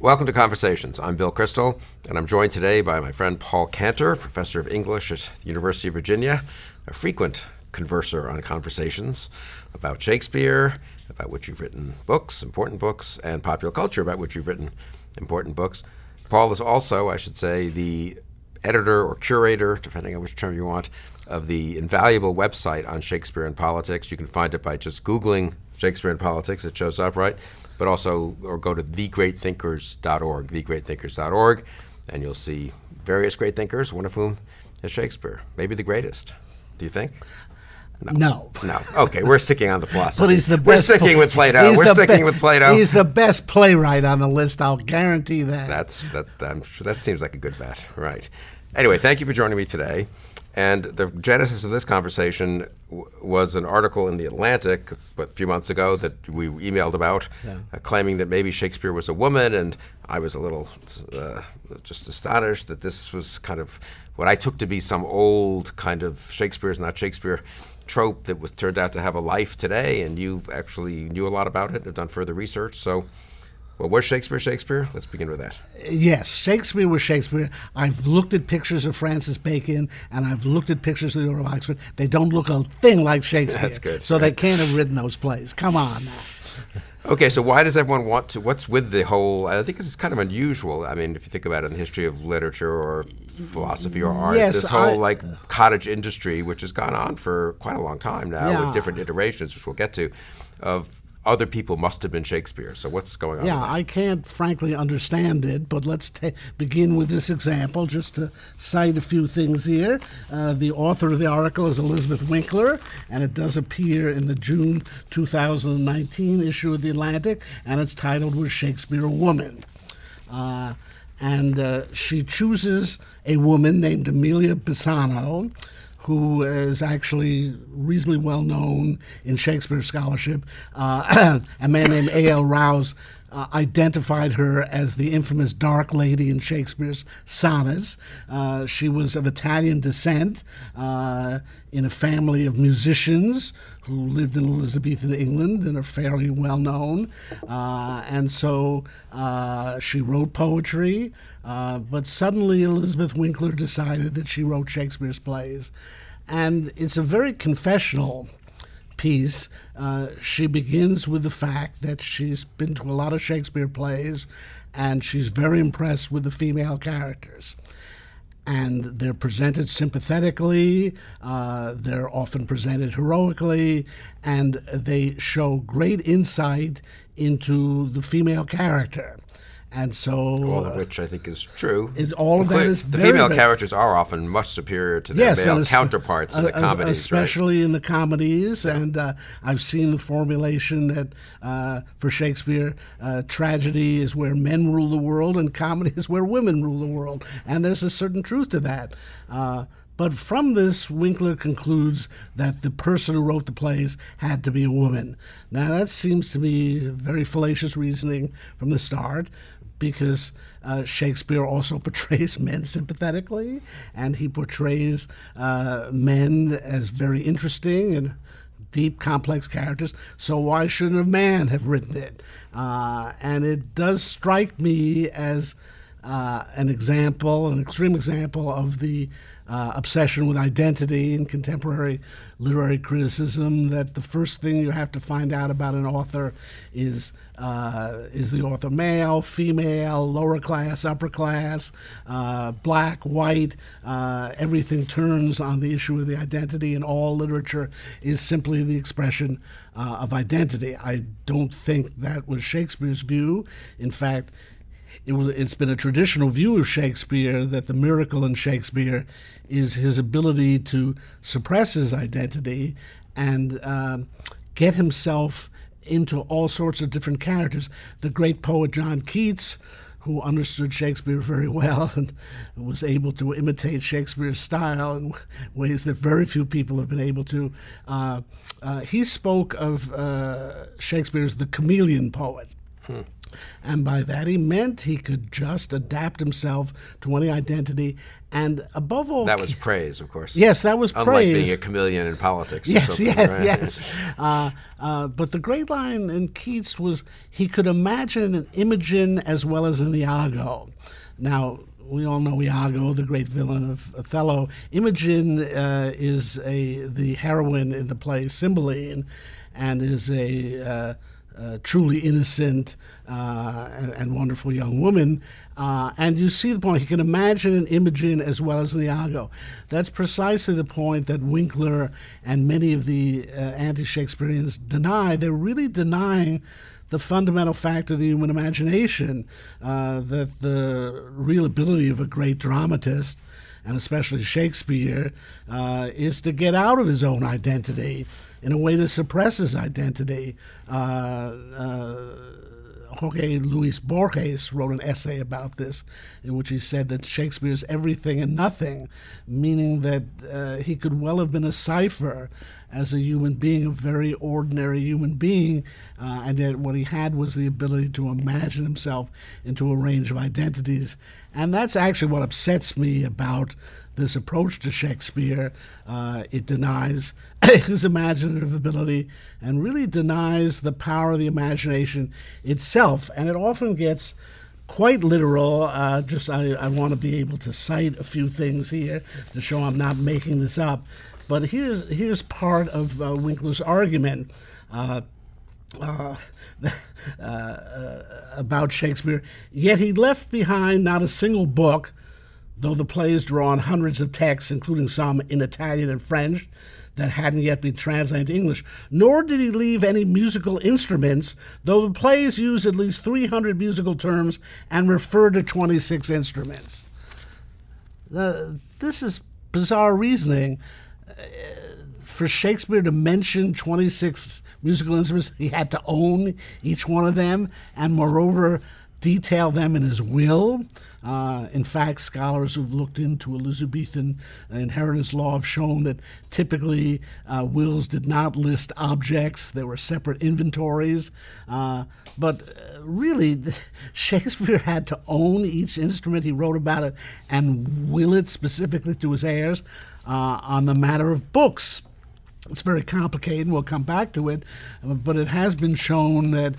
Welcome to Conversations. I'm Bill Kristol, and I'm joined today by my friend Paul Cantor, professor of English at the University of Virginia, a frequent converser on conversations about Shakespeare, about which you've written books, important books, and popular culture, about which you've written important books. Paul is also, I should say, the editor or curator, depending on which term you want, of the invaluable website on Shakespeare and politics. You can find it by just Googling Shakespeare and politics. It shows up, right? But also, or go to thegreatthinkers.org, thegreatthinkers.org, and you'll see various great thinkers, one of whom is Shakespeare, maybe the greatest. Do you think? No. No. Okay, we're sticking on the philosophy. But he's the best. We're sticking with Plato. We're sticking with Plato. He's the best playwright on the list, I'll guarantee that. I'm sure that seems like a good bet, right. Anyway, thank you for joining me today. And the genesis of this conversation was an article in The Atlantic a few months ago that we emailed about, claiming that maybe Shakespeare was a woman, and I was a little just astonished that this was kind of what I took to be some old kind of Shakespeare's not Shakespeare trope that was turned out to have a life today, and you actually knew a lot about it and have done further research. So, well, was Shakespeare Shakespeare? Let's begin with that. Yes, Shakespeare was Shakespeare. I've looked at pictures of Francis Bacon, and I've looked at pictures of the Earl of Oxford. They don't look a thing like Shakespeare. That's good. So right. They can't have written those plays. Come on now. Okay, so why does everyone want to, what's with the whole, I think this is kind of unusual, I mean, if you think about it in the history of literature or philosophy or art, yes, this whole like cottage industry, which has gone on for quite a long time now with different iterations, which we'll get to, of other people must have been Shakespeare. So what's going on? Yeah, I can't frankly understand it, but let's begin with this example just to cite a few things here. The author of the article is Elizabeth Winkler, and it does appear in the June 2019 issue of The Atlantic, and it's titled, Was Shakespeare a Woman? And she chooses a woman named Emilia Bassano, who is actually reasonably well known in Shakespeare scholarship. A man named A.L. Rouse identified her as the infamous dark lady in Shakespeare's sonnets. She was of Italian descent in a family of musicians who lived in Elizabethan England and are fairly well known. And so she wrote poetry, but suddenly Elizabeth Winkler decided that she wrote Shakespeare's plays. And it's a very confessional piece. She begins with the fact that she's been to a lot of Shakespeare plays and she's very impressed with the female characters. And they're presented sympathetically, they're often presented heroically, and they show great insight into the female character. And so, all of which I think is true. The female characters are often much superior to their male counterparts in the comedies, especially in the comedies. And I've seen the formulation that for Shakespeare, tragedy is where men rule the world, and comedy is where women rule the world. And there's a certain truth to that. But from this, Winkler concludes that the person who wrote the plays had to be a woman. Now, that seems to me very fallacious reasoning from the start, because Shakespeare also portrays men sympathetically, and he portrays men as very interesting and deep, complex characters. So why shouldn't a man have written it? And it does strike me as an extreme example of the obsession with identity in contemporary literary criticism, that the first thing you have to find out about an author is the author male, female, lower class, upper class, black, white, everything turns on the issue of the identity, and all literature is simply the expression of identity. I don't think that was Shakespeare's view. In fact, it's been a traditional view of Shakespeare that the miracle in Shakespeare is his ability to suppress his identity and get himself into all sorts of different characters. The great poet John Keats, who understood Shakespeare very well and was able to imitate Shakespeare's style in ways that very few people have been able to, he spoke of Shakespeare as the chameleon poet. And by that he meant he could just adapt himself to any identity, and above all... That was praise, of course. Yes, that was praise. Unlike being a chameleon in politics. Yes, yes, right? Yes. But the great line in Keats was he could imagine an Imogen as well as an Iago. Now, we all know Iago, the great villain of Othello. Imogen is the heroine in the play Cymbeline, and is a truly innocent and wonderful young woman. And you see the point. He can imagine an Imogen as well as an Iago. That's precisely the point that Winkler and many of the anti-Shakespeareans deny. They're really denying the fundamental fact of the human imagination, that the real ability of a great dramatist, and especially Shakespeare, is to get out of his own identity in a way that suppresses identity. Jorge Luis Borges wrote an essay about this, in which he said that Shakespeare is everything and nothing, meaning that he could well have been a cipher as a human being, a very ordinary human being, and yet what he had was the ability to imagine himself into a range of identities. And that's actually what upsets me about this approach to Shakespeare. It denies his imaginative ability and really denies the power of the imagination itself. And it often gets quite literal. I want to be able to cite a few things here to show I'm not making this up. But here's part of Winkler's argument about Shakespeare. Yet he left behind not a single book, though the plays draw on hundreds of texts, including some in Italian and French, that hadn't yet been translated to English. Nor did he leave any musical instruments, though the plays use at least 300 musical terms and refer to 26 instruments. This is bizarre reasoning. For Shakespeare to mention 26 musical instruments, he had to own each one of them, and moreover, detail them in his will. In fact, scholars who've looked into Elizabethan inheritance law have shown that typically wills did not list objects. There were separate inventories. But really, Shakespeare had to own each instrument. He wrote about it and will it specifically to his heirs. On the matter of books, it's very complicated, and we'll come back to it, but it has been shown that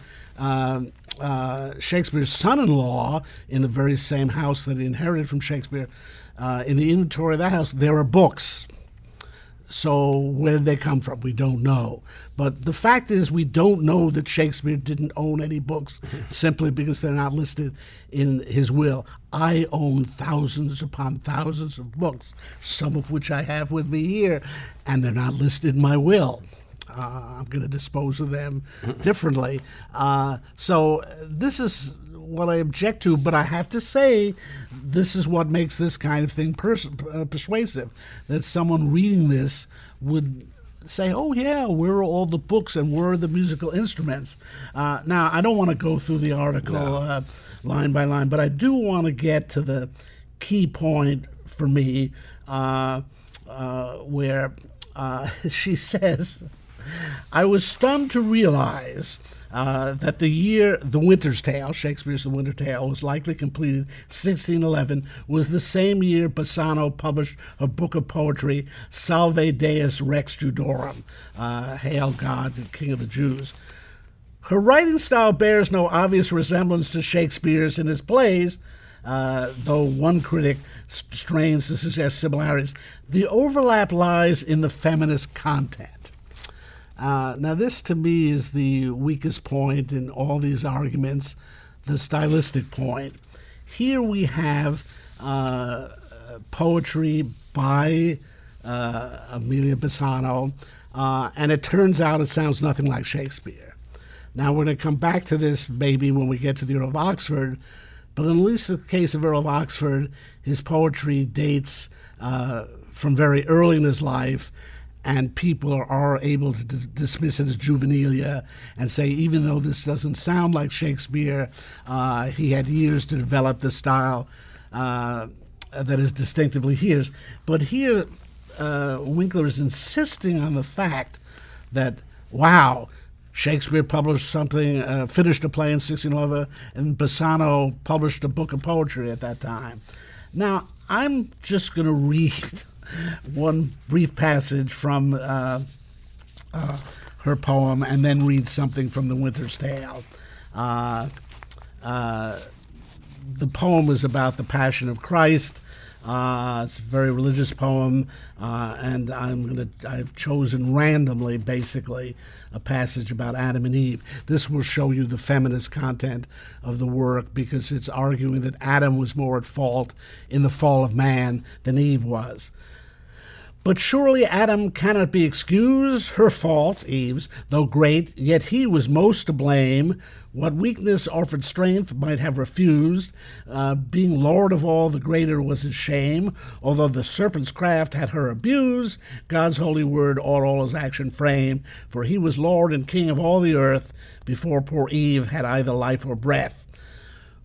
Shakespeare's son-in-law, in the very same house that he inherited from Shakespeare, in the inventory of that house, there are books. So where did they come from? We don't know. But the fact is, we don't know that Shakespeare didn't own any books simply because they're not listed in his will. I own thousands upon thousands of books, some of which I have with me here, and they're not listed in my will. I'm going to dispose of them differently. So this is what I object to, but I have to say this is what makes this kind of thing persuasive, that someone reading this would say, oh yeah, where are all the books and where are the musical instruments? Now, I don't want to go through the article line by line, but I do want to get to the key point for me where she says, I was stunned to realize that The Winter's Tale, Shakespeare's The Winter's Tale, was likely completed 1611, was the same year Bassano published a book of poetry, Salve Deus Rex Judorum, Hail God, the King of the Jews. Her writing style bears no obvious resemblance to Shakespeare's in his plays, though one critic strains to suggest similarities. The overlap lies in the feminist content. Now, this to me is the weakest point in all these arguments, the stylistic point. Here we have poetry by Emilia Bassano, and it turns out it sounds nothing like Shakespeare. Now, we're going to come back to this maybe when we get to the Earl of Oxford, but in at least the case of Earl of Oxford, his poetry dates from very early in his life, and people are able to dismiss it as juvenilia and say, even though this doesn't sound like Shakespeare, he had years to develop the style that is distinctively his. But here, Winkler is insisting on the fact that, wow, Shakespeare published something, finished a play in 1611, and Bassano published a book of poetry at that time. Now, I'm just going to read one brief passage from her poem and then read something from The Winter's Tale. The poem is about the Passion of Christ. It's a very religious poem, and I've chosen randomly, basically, a passage about Adam and Eve. This will show you the feminist content of the work, because it's arguing that Adam was more at fault in the fall of man than Eve was. But surely Adam cannot be excused, her fault, Eve's, though great, yet he was most to blame. What weakness offered strength might have refused, being lord of all, the greater was his shame. Although the serpent's craft had her abused, God's holy word ought all his action frame, for he was lord and king of all the earth, before poor Eve had either life or breath.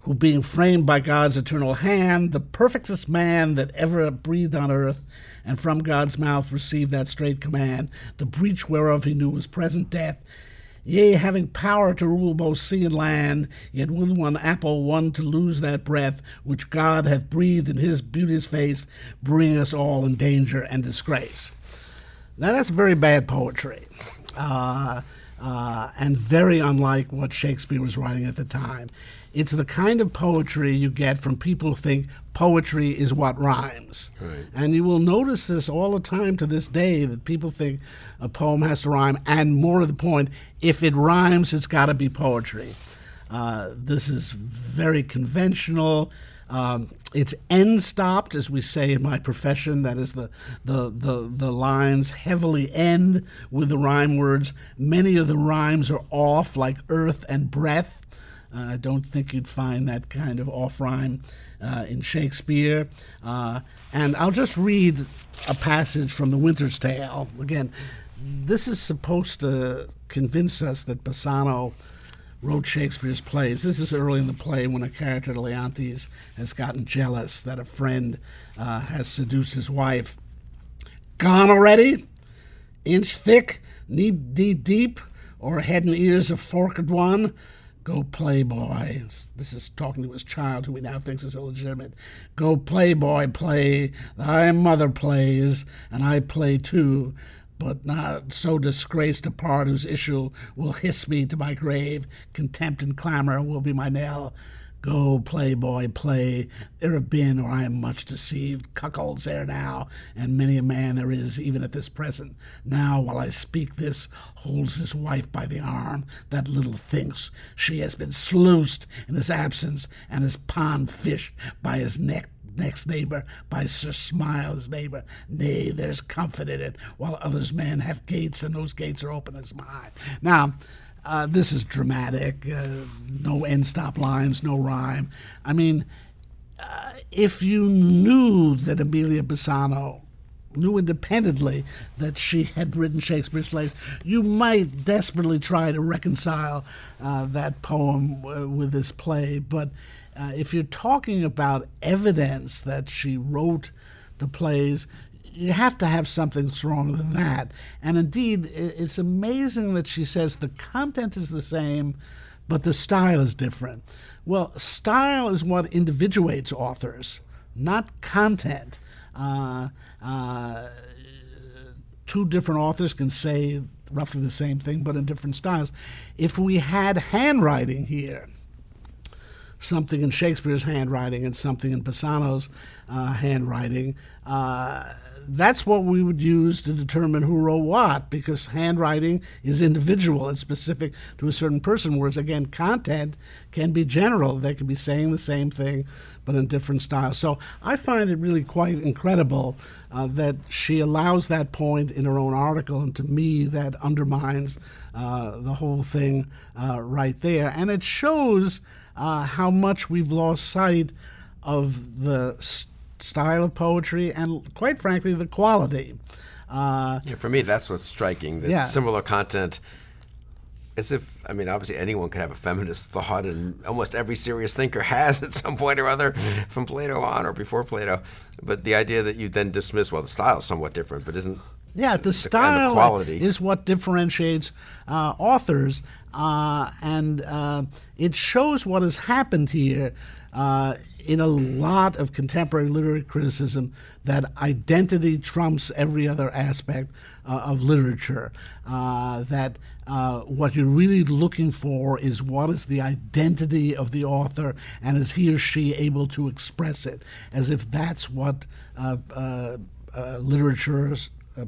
Who, being framed by God's eternal hand, the perfectest man that ever breathed on earth, and from God's mouth received that straight command, the breach whereof he knew was present death. Yea, having power to rule both sea and land, yet will one apple one to lose that breath, which God hath breathed in his beauteous face, bringing us all in danger and disgrace. Now that's very bad poetry, and very unlike what Shakespeare was writing at the time. It's the kind of poetry you get from people who think poetry is what rhymes. Right. And you will notice this all the time to this day, that people think a poem has to rhyme, and more to the point, if it rhymes, it's got to be poetry. This is very conventional. It's end-stopped, as we say in my profession. That is, the lines heavily end with the rhyme words. Many of the rhymes are off, like earth and breath. I don't think you'd find that kind of off-rhyme in Shakespeare. And I'll just read a passage from The Winter's Tale. Again, this is supposed to convince us that Bassano wrote Shakespeare's plays. This is early in the play when a character, Leontes, has gotten jealous that a friend has seduced his wife. Gone already? Inch thick, knee deep, or head and ears a forked one? Go playboy. This is talking to his child, who he now thinks is illegitimate. Go playboy, play. Thy mother plays, and I play too. But not so disgraced a part whose issue will hiss me to my grave. Contempt and clamor will be my knell. Go playboy, play. There have been, or I am much deceived, cuckolds ere now, and many a man there is, even at this present. Now, while I speak this, holds his wife by the arm, that little thinks she has been sluiced in his absence, and is pond fished by his next neighbor, by Sir Smile his neighbor. Nay, there's comfort in it, while others men have gates, and those gates are open as mine. Now, this is dramatic, no end-stop lines, no rhyme. I mean, if you knew that Emilia Bassano knew independently that she had written Shakespeare's plays, you might desperately try to reconcile that poem with this play. But if you're talking about evidence that she wrote the plays, you have to have something stronger than that. And indeed, it's amazing that she says the content is the same, but the style is different. Well, style is what individuates authors, not content. Two different authors can say roughly the same thing, but in different styles. If we had handwriting here, something in Shakespeare's handwriting and something in Bassano's handwriting, that's what we would use to determine who wrote what, because handwriting is individual and specific to a certain person, whereas, again, content can be general. They can be saying the same thing, but in different styles. So I find it really quite incredible that she allows that point in her own article, and to me that undermines the whole thing right there. And it shows how much we've lost sight of the style of poetry and, quite frankly, the quality. Yeah, for me, that's what's striking, that similar content, as if, I mean, obviously anyone could have a feminist thought, and almost every serious thinker has at some point or other, from Plato on or before Plato. But the idea that you then dismiss, well, the style's somewhat different, but isn't Yeah, the style and the quality is what differentiates authors, and it shows what has happened here in a lot of contemporary literary criticism, that identity trumps every other aspect of literature, that what you're really looking for is what is the identity of the author, and is he or she able to express it, as if that's what literature,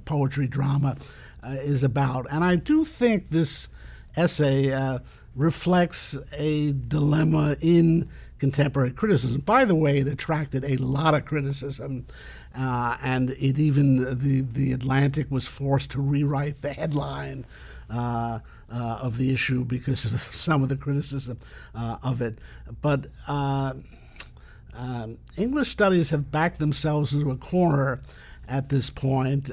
poetry, drama is about. And I do think this essay reflects a dilemma in contemporary criticism. By the way, it attracted a lot of criticism, and it even, the Atlantic was forced to rewrite the headline of the issue because of some of the criticism of it. But English studies have backed themselves into a corner at this point.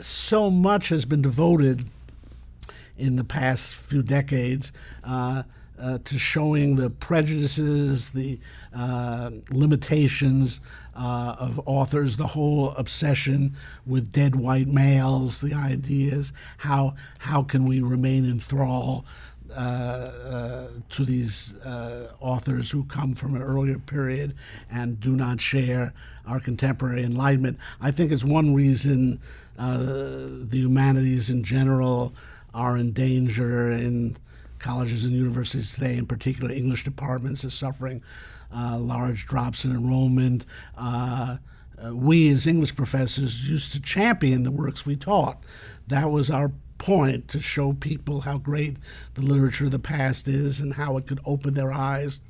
So much has been devoted in the past few decades to showing the prejudices, the limitations of authors, the whole obsession with dead white males, the ideas, how can we remain in thrall to these authors who come from an earlier period and do not share our contemporary enlightenment. I think it's one reason the humanities in general are in danger in colleges and universities today. In particular, English departments are suffering large drops in enrollment. We as English professors used to champion the works we taught. That was our point, to show people how great the literature of the past is and how it could open their eyes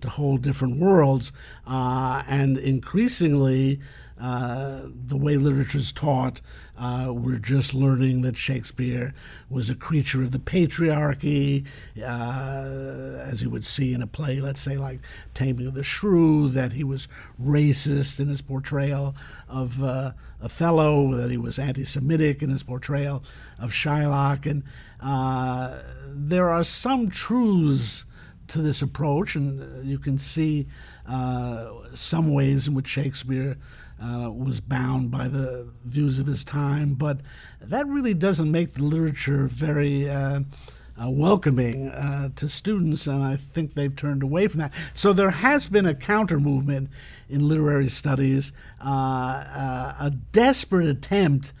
to whole different worlds. And increasingly, the way literature is taught, we're just learning that Shakespeare was a creature of the patriarchy, as you would see in a play, let's say, like Taming of the Shrew, that he was racist in his portrayal of Othello, that he was anti-Semitic in his portrayal of Shylock. And there are some truths to this approach, and you can see some ways in which Shakespeare was bound by the views of his time, but that really doesn't make the literature very welcoming to students, and I think they've turned away from that. So there has been a counter-movement in literary studies, a desperate attempt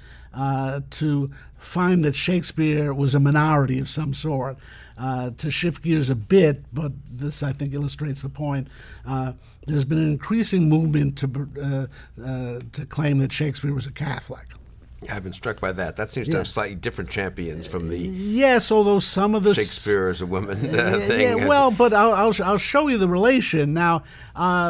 to find that Shakespeare was a minority of some sort. To shift gears a bit, but this, I think, illustrates the point, there's been an increasing movement to claim that Shakespeare was a Catholic. Yeah, I've been struck by that. That seems to have slightly different champions from the yes, although some of the Shakespeare as a woman thing. Yeah, well, but I'll show you the relation. Now,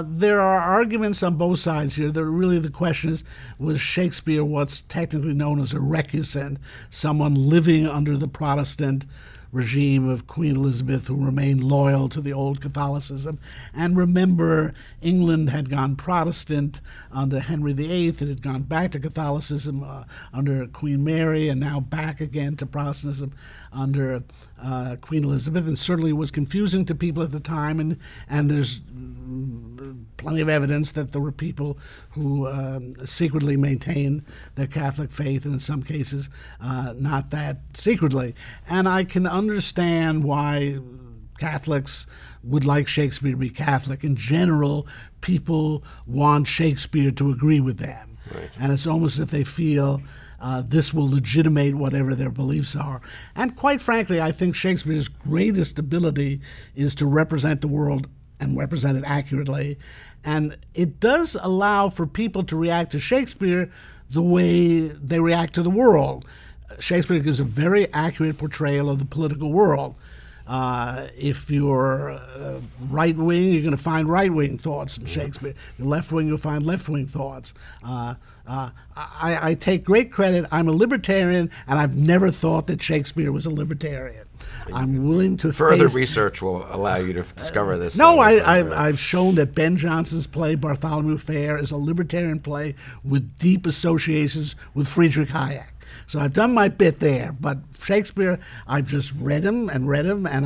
there are arguments on both sides here. That really the question is, was Shakespeare what's technically known as a recusant, someone living under the Protestant regime of Queen Elizabeth, who remained loyal to the old Catholicism? And remember, England had gone Protestant under Henry VIII. It had gone back to Catholicism under Queen Mary, and now back again to Protestantism under Queen Elizabeth. And certainly it was confusing to people at the time, and there's plenty of evidence that there were people who secretly maintained their Catholic faith, and in some cases not that secretly. And I can understand why Catholics would like Shakespeare to be Catholic. In general, people want Shakespeare to agree with them. Right. And it's almost as if they feel this will legitimate whatever their beliefs are. And quite frankly, I think Shakespeare's greatest ability is to represent the world and represent it accurately. And it does allow for people to react to Shakespeare the way they react to the world. Shakespeare gives a very accurate portrayal of the political world. If you're right-wing, you're going to find right-wing thoughts in Shakespeare. If you're left-wing, you'll find left-wing thoughts. I take great credit. I'm a libertarian, and I've never thought that Shakespeare was a libertarian. I'm willing to further research will allow you to discover this. No, I've shown that Ben Jonson's play Bartholomew Fair is a libertarian play with deep associations with Friedrich Hayek. So I've done my bit there, but Shakespeare, I've just read him, and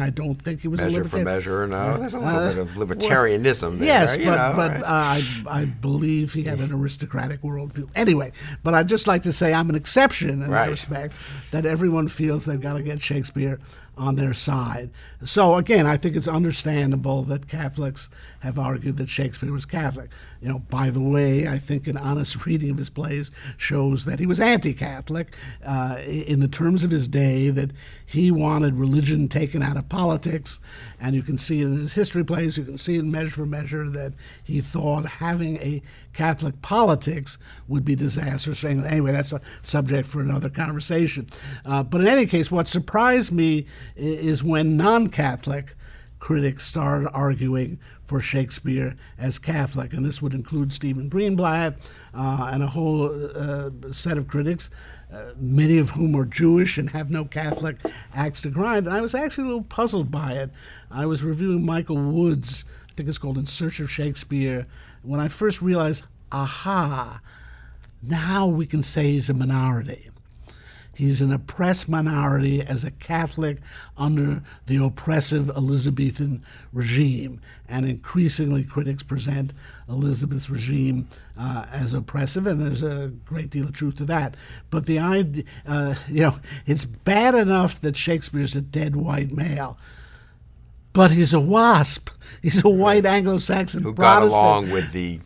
I don't think he was a libertarian. Measure for measure, no. There's a little bit of libertarianism there. Yes, but I believe he had an aristocratic worldview. Anyway, but I'd just like to say I'm an exception in that respect, that everyone feels they've got to get Shakespeare on their side. So again, I think it's understandable that Catholics have argued that Shakespeare was Catholic. You know, by the way, I think an honest reading of his plays shows that he was anti-Catholic in the terms of his day, that he wanted religion taken out of politics, and you can see it in his history plays, you can see it in Measure for Measure, that he thought having a Catholic politics would be disastrous. Anyway, that's a subject for another conversation. But in any case, what surprised me is when non-Catholic critics started arguing for Shakespeare as Catholic, and this would include Stephen Greenblatt and a whole set of critics, many of whom are Jewish and have no Catholic axe to grind. And I was actually a little puzzled by it. I was reviewing Michael Wood's, I think it's called In Search of Shakespeare, when I first realized, aha, now we can say he's a minority. He's an oppressed minority as a Catholic under the oppressive Elizabethan regime. And increasingly, critics present Elizabeth's regime as oppressive, and there's a great deal of truth to that. But the idea, you know, it's bad enough that Shakespeare's a dead white male, but he's a WASP. He's a white Anglo-Saxon who Protestant. Who got along with the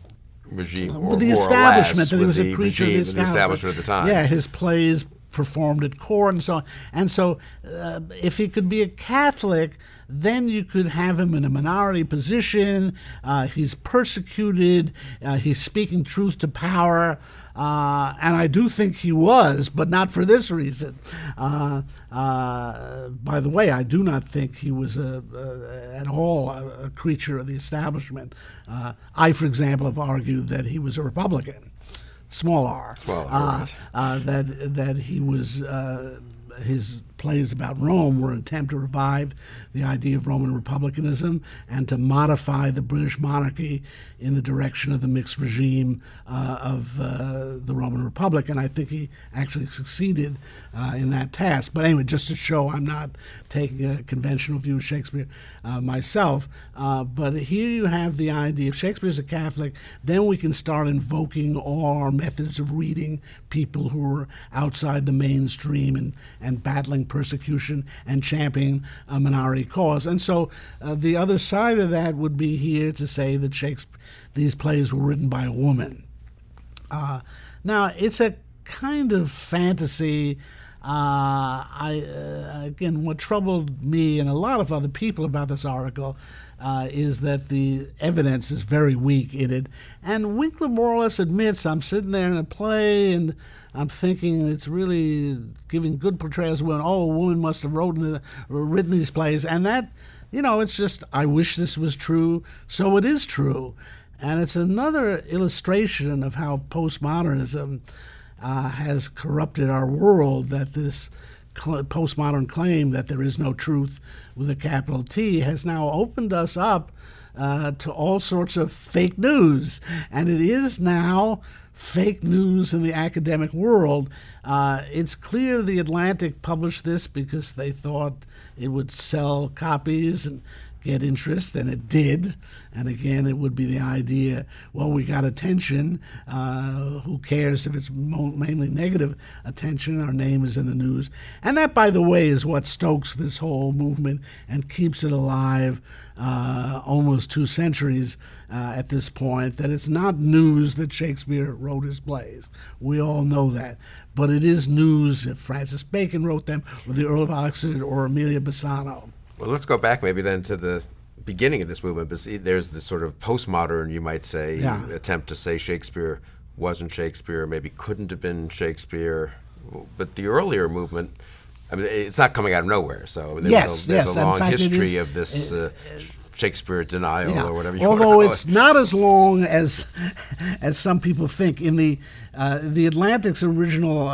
regime, with the establishment, that he was a creature of the establishment at the time. Yeah, his plays performed at court and so on. And so if he could be a Catholic, then you could have him in a minority position. He's persecuted. He's speaking truth to power. And I do think he was, but not for this reason. By the way, I do not think he was at all a creature of the establishment. I, for example, have argued that he was a Republican. That he was, his plays about Rome were an attempt to revive the idea of Roman republicanism and to modify the British monarchy in the direction of the mixed regime of the Roman Republic. And I think he actually succeeded in that task. But anyway, just to show I'm not taking a conventional view of Shakespeare myself, but here you have the idea, if Shakespeare's a Catholic, then we can start invoking all our methods of reading people who are outside the mainstream and battling persecution and championing a minority cause. And so the other side of that would be here to say that Shakespeare, these plays were written by a woman. Now, it's a kind of fantasy. Again, what troubled me and a lot of other people about this article is that the evidence is very weak in it. And Winkler more or less admits, I'm sitting there in a play and I'm thinking it's really giving good portrayals of women. Oh, a woman must have written these plays. And that, you know, it's just, I wish this was true, so it is true. And it's another illustration of how postmodernism has corrupted our world, that this postmodern claim that there is no truth with a capital T has now opened us up to all sorts of fake news. And it is now fake news in the academic world. It's clear The Atlantic published this because they thought it would sell copies and get interest, and it did. And again, it would be the idea, well, we got attention. Who cares if it's mainly negative attention? Our name is in the news. And that, by the way, is what stokes this whole movement and keeps it alive almost 2 centuries at this point, that it's not news that Shakespeare wrote his plays. We all know that. But it is news if Francis Bacon wrote them, or the Earl of Oxford, or Emilia Bassano. Well, let's go back maybe then to the beginning of this movement. But see, there's this sort of postmodern, you might say, attempt to say Shakespeare wasn't Shakespeare, maybe couldn't have been Shakespeare. But the earlier movement, I mean, it's not coming out of nowhere. So there's a long history of this Shakespeare denial or whatever you want to call it. Although it's not as long as some people think. In the Atlantic's original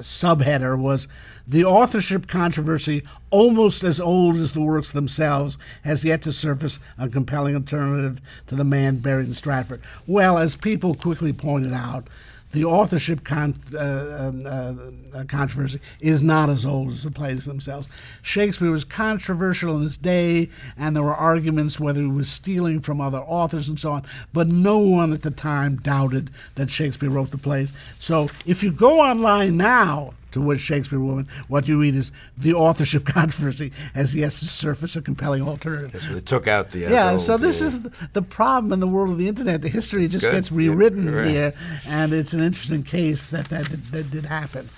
subheader was the authorship controversy, almost as old as the works themselves, has yet to surface a compelling alternative to the man buried in Stratford. Well, as people quickly pointed out, the authorship controversy is not as old as the plays themselves. Shakespeare was controversial in his day, and there were arguments whether he was stealing from other authors and so on, but no one at the time doubted that Shakespeare wrote the plays. So if you go online now to which Shakespeare woman, what you read is the authorship controversy as he has to surface a compelling alternative. So they took out the so this is the problem in the world of the internet. The history just gets rewritten here, and it's an interesting case that did happen.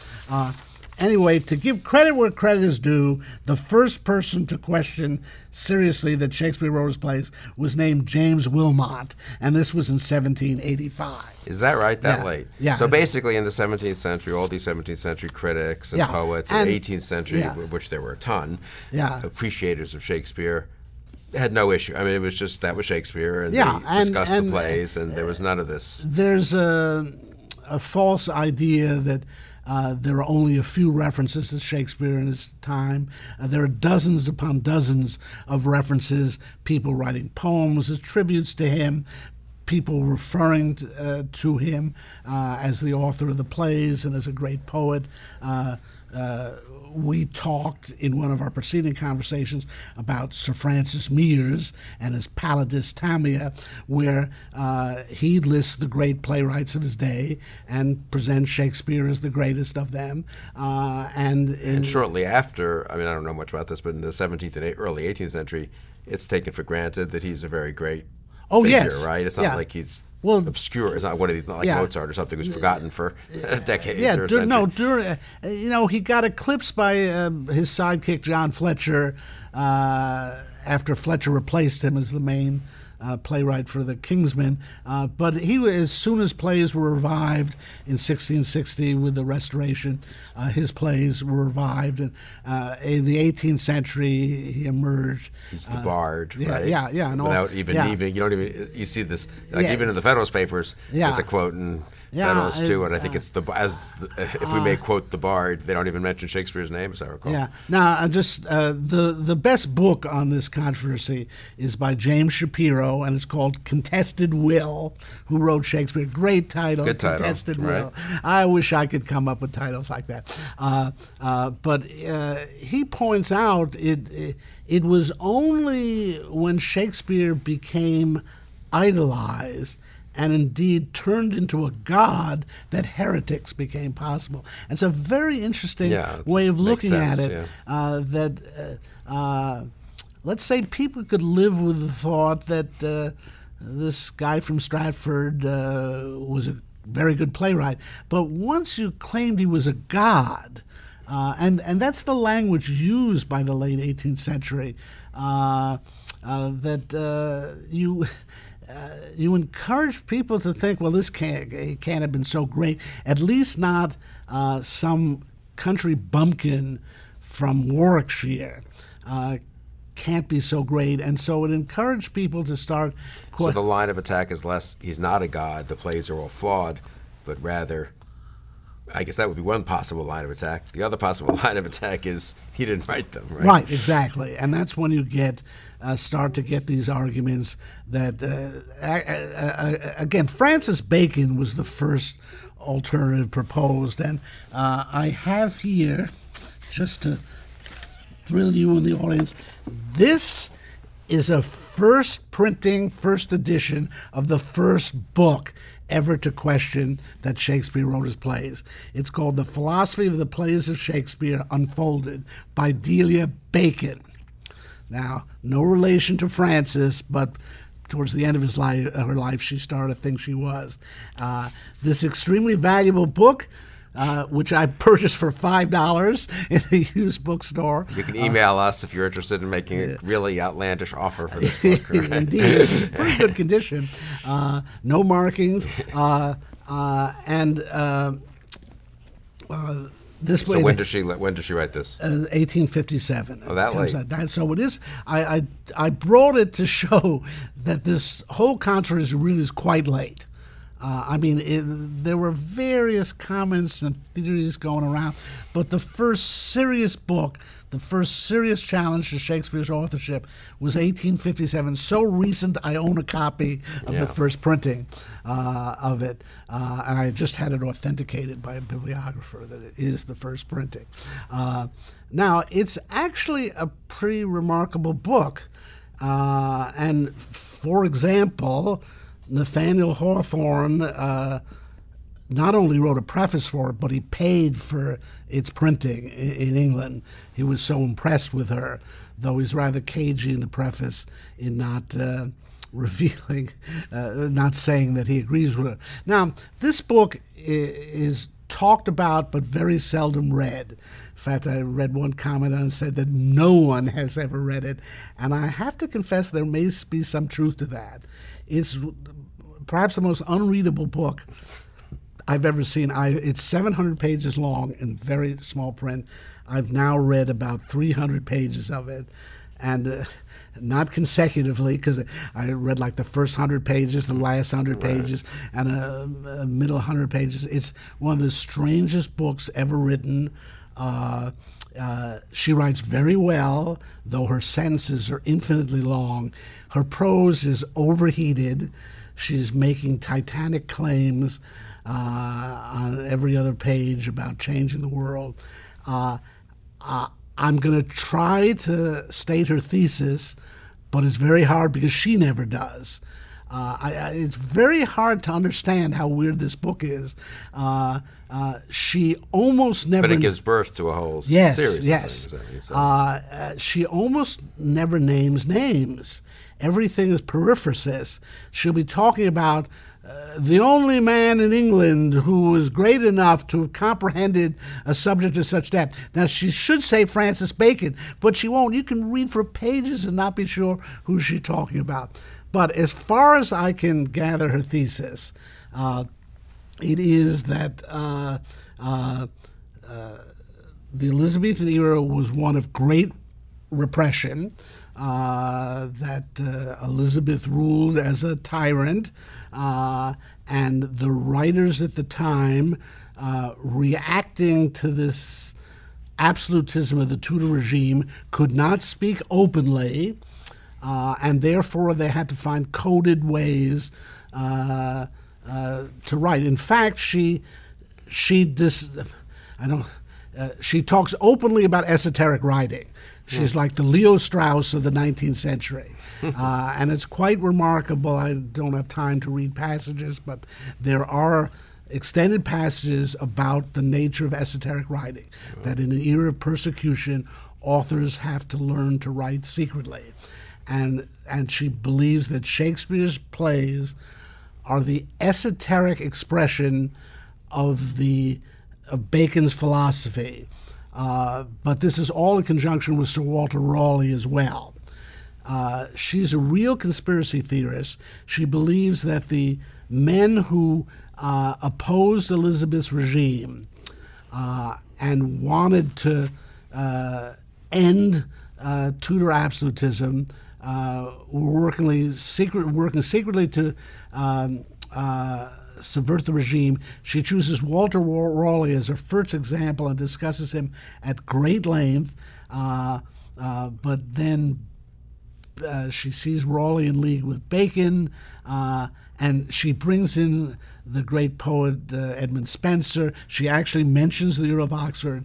Anyway, to give credit where credit is due, the first person to question seriously that Shakespeare wrote his plays was named James Wilmot, and this was in 1785. Is that right? That late? Yeah. So basically in the 17th century, all these 17th century critics and poets, and 18th century, of which there were a ton, appreciators of Shakespeare, had no issue. I mean, it was just that was Shakespeare, and they discussed the plays, and there was none of this. There's a false idea that there are only a few references to Shakespeare in his time. There are dozens upon dozens of references, people writing poems as tributes to him, people referring to him as the author of the plays and as a great poet. We talked in one of our preceding conversations about Sir Francis Meres and his Pallidus Tamia, where he lists the great playwrights of his day and presents Shakespeare as the greatest of them. And shortly after, I mean, I don't know much about this, but in the 17th and early 18th century, it's taken for granted that he's a very great figure, right? It's not like he's obscure. It's not one of these, not like Mozart or something who's forgotten for decades or a century. No, you know, he got eclipsed by his sidekick John Fletcher after Fletcher replaced him as the main playwright for the King's Men. But he, as soon as plays were revived in 1660 with the Restoration, his plays were revived. And in the 18th century, he emerged. He's the bard, right? Yeah. And without even, you don't even, you see this, like even in the Federalist Papers, there's a quote in Federalist too, and I think it's the, if we may quote the bard, they don't even mention Shakespeare's name, as I recall. Yeah. Now, the best book on this controversy is by James Shapiro, and it's called Contested Will, Who Wrote Shakespeare. Great title, Contested Will. I wish I could come up with titles like that. But he points out it was only when Shakespeare became idolized and indeed turned into a god that heretics became possible. And it's a very interesting way of looking at it. Let's say people could live with the thought that this guy from Stratford was a very good playwright. But once you claimed he was a god, and that's the language used by the late 18th century, you encourage people to think, well, this can't have been so great, at least not some country bumpkin from Warwickshire can't be so great, and so it encouraged people to start. So the line of attack is less, he's not a god, the plays are all flawed, but rather, I guess that would be one possible line of attack. The other possible line of attack is he didn't write them, right? Right, exactly, and that's when you get start to get these arguments that, again, Francis Bacon was the first alternative proposed, and I have here, just to thrill you in the audience, this is a first printing, first edition of the first book ever to question that Shakespeare wrote his plays. It's called The Philosophy of the Plays of Shakespeare Unfolded by Delia Bacon. Now, no relation to Francis, but towards the end of his life, her life, she started to think she was. This extremely valuable book, which I purchased for $5 in a used bookstore. You can email us if you're interested in making a really outlandish offer for this book. Right? Indeed, it's in pretty good condition. No markings. This way, so when does she write this? 1857. Oh, that late. So it is. I brought it to show that this whole controversy really is quite late. I mean, there were various comments and theories going around, but the first serious book, the first serious challenge to Shakespeare's authorship was 1857, so recent I own a copy of the first printing of it, and I just had it authenticated by a bibliographer that it is the first printing. Now, it's actually a pretty remarkable book, and for example, Nathaniel Hawthorne not only wrote a preface for it, but he paid for its printing in England. He was so impressed with her, though he's rather cagey in the preface in not revealing, not saying that he agrees with her. Now, this book is talked about but very seldom read. In fact, I read one comment on it said that no one has ever read it, and I have to confess there may be some truth to that. It's perhaps the most unreadable book I've ever seen. It's 700 pages long in very small print. I've now read about 300 pages of it, and not consecutively, because I read like the first 100 pages, the last 100 pages, and a middle 100 pages. It's one of the strangest books ever written. She writes very well, though her sentences are infinitely long. Her prose is overheated. She's making titanic claims on every other page about changing the world. I'm going to try to state her thesis, but it's very hard because she never does. It's very hard to understand how weird this book is. She almost never... But it gives birth to a whole series. Yes, yes. She almost never names names. Everything is periphrasis. She'll be talking about the only man in England who is great enough to have comprehended a subject of such depth. Now, she should say Francis Bacon, but she won't. You can read for pages and not be sure who she's talking about. But as far as I can gather her thesis, it is that the Elizabethan era was one of great repression, that Elizabeth ruled as a tyrant, and the writers at the time reacting to this absolutism of the Tudor regime could not speak openly. And therefore, they had to find coded ways to write. In fact, she talks openly about esoteric writing. She's like the Leo Strauss of the 19th century, and it's quite remarkable. I don't have time to read passages, but there are extended passages about the nature of esoteric writing. Oh. That in an era of persecution, authors have to learn to write secretly. And she believes that Shakespeare's plays are the esoteric expression of Bacon's philosophy. But this is all in conjunction with Sir Walter Raleigh as well. She's a real conspiracy theorist. She believes that the men who opposed Elizabeth's regime and wanted to end Tudor absolutism were working secretly to subvert the regime. She chooses Walter Raleigh as her first example and discusses him at great length, but then she sees Raleigh in league with Bacon, and she brings in the great poet Edmund Spenser. She actually mentions the Earl of Oxford.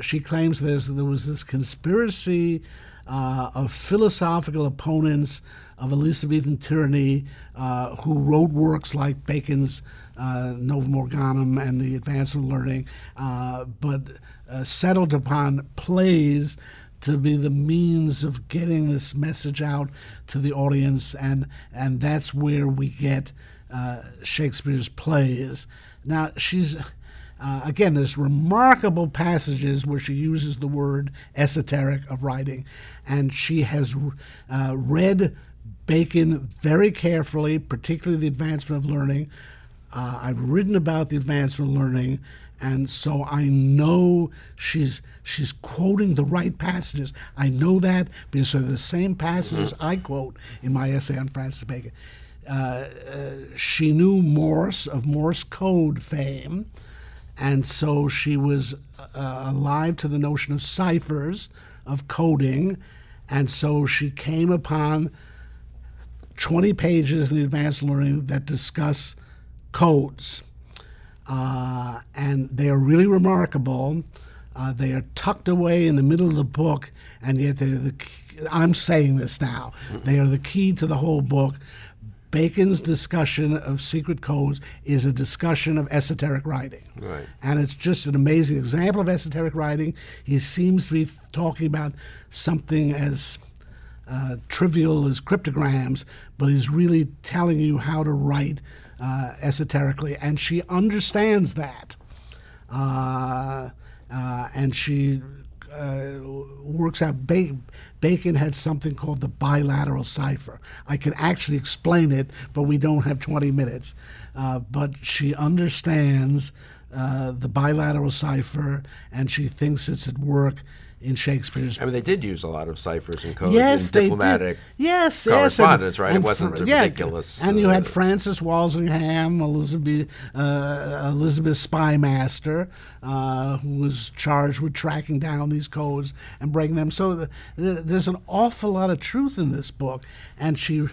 She claims there was this conspiracy of philosophical opponents of Elizabethan tyranny who wrote works like Bacon's Novum Organum and The Advancement of Learning, but settled upon plays to be the means of getting this message out to the audience, and that's where we get Shakespeare's plays. Now, she's... again, there's remarkable passages where she uses the word esoteric of writing, and she has read Bacon very carefully, particularly The Advancement of Learning. I've written about The Advancement of Learning, and so I know she's quoting the right passages. I know that because they're the same passages I quote in my essay on Francis Bacon. she knew Morse, of Morse code fame, and so she was alive to the notion of ciphers, of coding, and so she came upon 20 pages in the Advanced Learning that discuss codes. And they are really remarkable. They are tucked away in the middle of the book, and yet they're the key, I'm saying this now, they are the key to the whole book. Bacon's discussion of secret codes is a discussion of esoteric writing. Right. And it's just an amazing example of esoteric writing. He seems to be talking about something as trivial as cryptograms, but he's really telling you how to write esoterically, and she understands that. And she works out, Bacon had something called the bilateral cipher. I can actually explain it, but we don't have 20 minutes. But she understands the bilateral cipher, and she thinks it's at work in Shakespeare's. I mean, they did use a lot of ciphers and codes in diplomatic correspondence, right? It wasn't ridiculous. And you had Francis Walsingham, Elizabeth's spymaster, who was charged with tracking down these codes and breaking them. So there's an awful lot of truth in this book, and she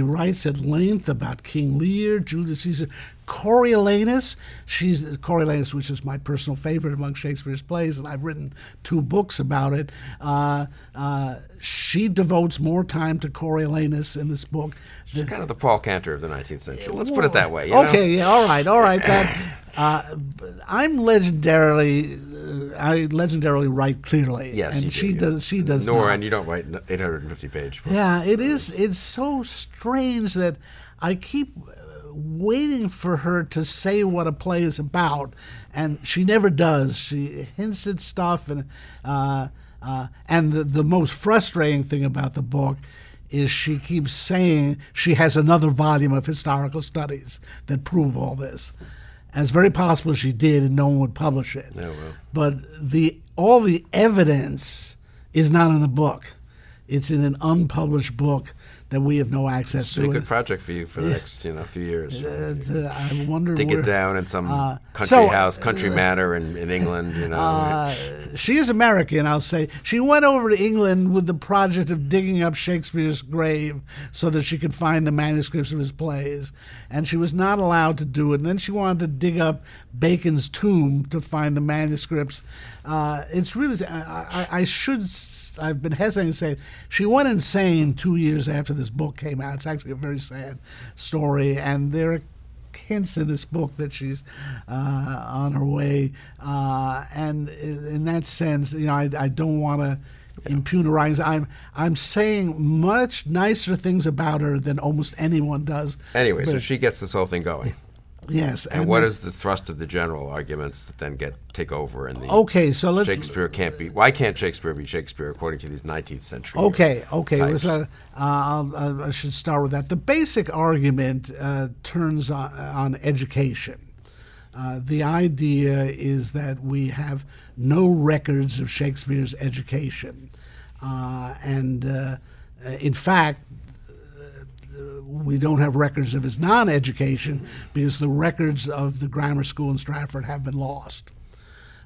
writes at length about King Lear, Julius Caesar, Coriolanus. Coriolanus, which is my personal favorite among Shakespeare's plays, and I've written 2 books about it. She devotes more time to Coriolanus in this book. She's kind of the Paul Cantor of the 19th century. Let's put it that way. All right. I'm legendarily write clearly. Yes, and she does. And you don't write an 850-page book. Yeah, it is. It's so strange that I keep waiting for her to say what a play is about, and she never does. She hints at stuff, and the most frustrating thing about the book is she keeps saying she has another volume of historical studies that prove all this. And it's very possible she did, and no one would publish it. Oh, well. But all the evidence is not in the book; it's in an unpublished book that we have no access to. It's a good project for you for the next, few years. I wonder. Dig it down in some country manor in England. She is American. I'll say she went over to England with the project of digging up Shakespeare's grave so that she could find the manuscripts of his plays, and she was not allowed to do it. And then she wanted to dig up Bacon's tomb to find the manuscripts. It's really I've been hesitating to say it. She went insane 2 years after this book came out. It's actually a very sad story, and there are hints in this book that she's on her way. And in that sense, I don't want to impugn her writings. I'm saying much nicer things about her than almost anyone does. Anyway, so she gets this whole thing going. Yes. And what is the thrust of the general arguments that then take over in the Shakespeare can't be? Why can't Shakespeare be Shakespeare according to these 19th century? Types? I should start with that. The basic argument turns on education. The idea is that we have no records of Shakespeare's education, in fact, we don't have records of his non-education because the records of the grammar school in Stratford have been lost.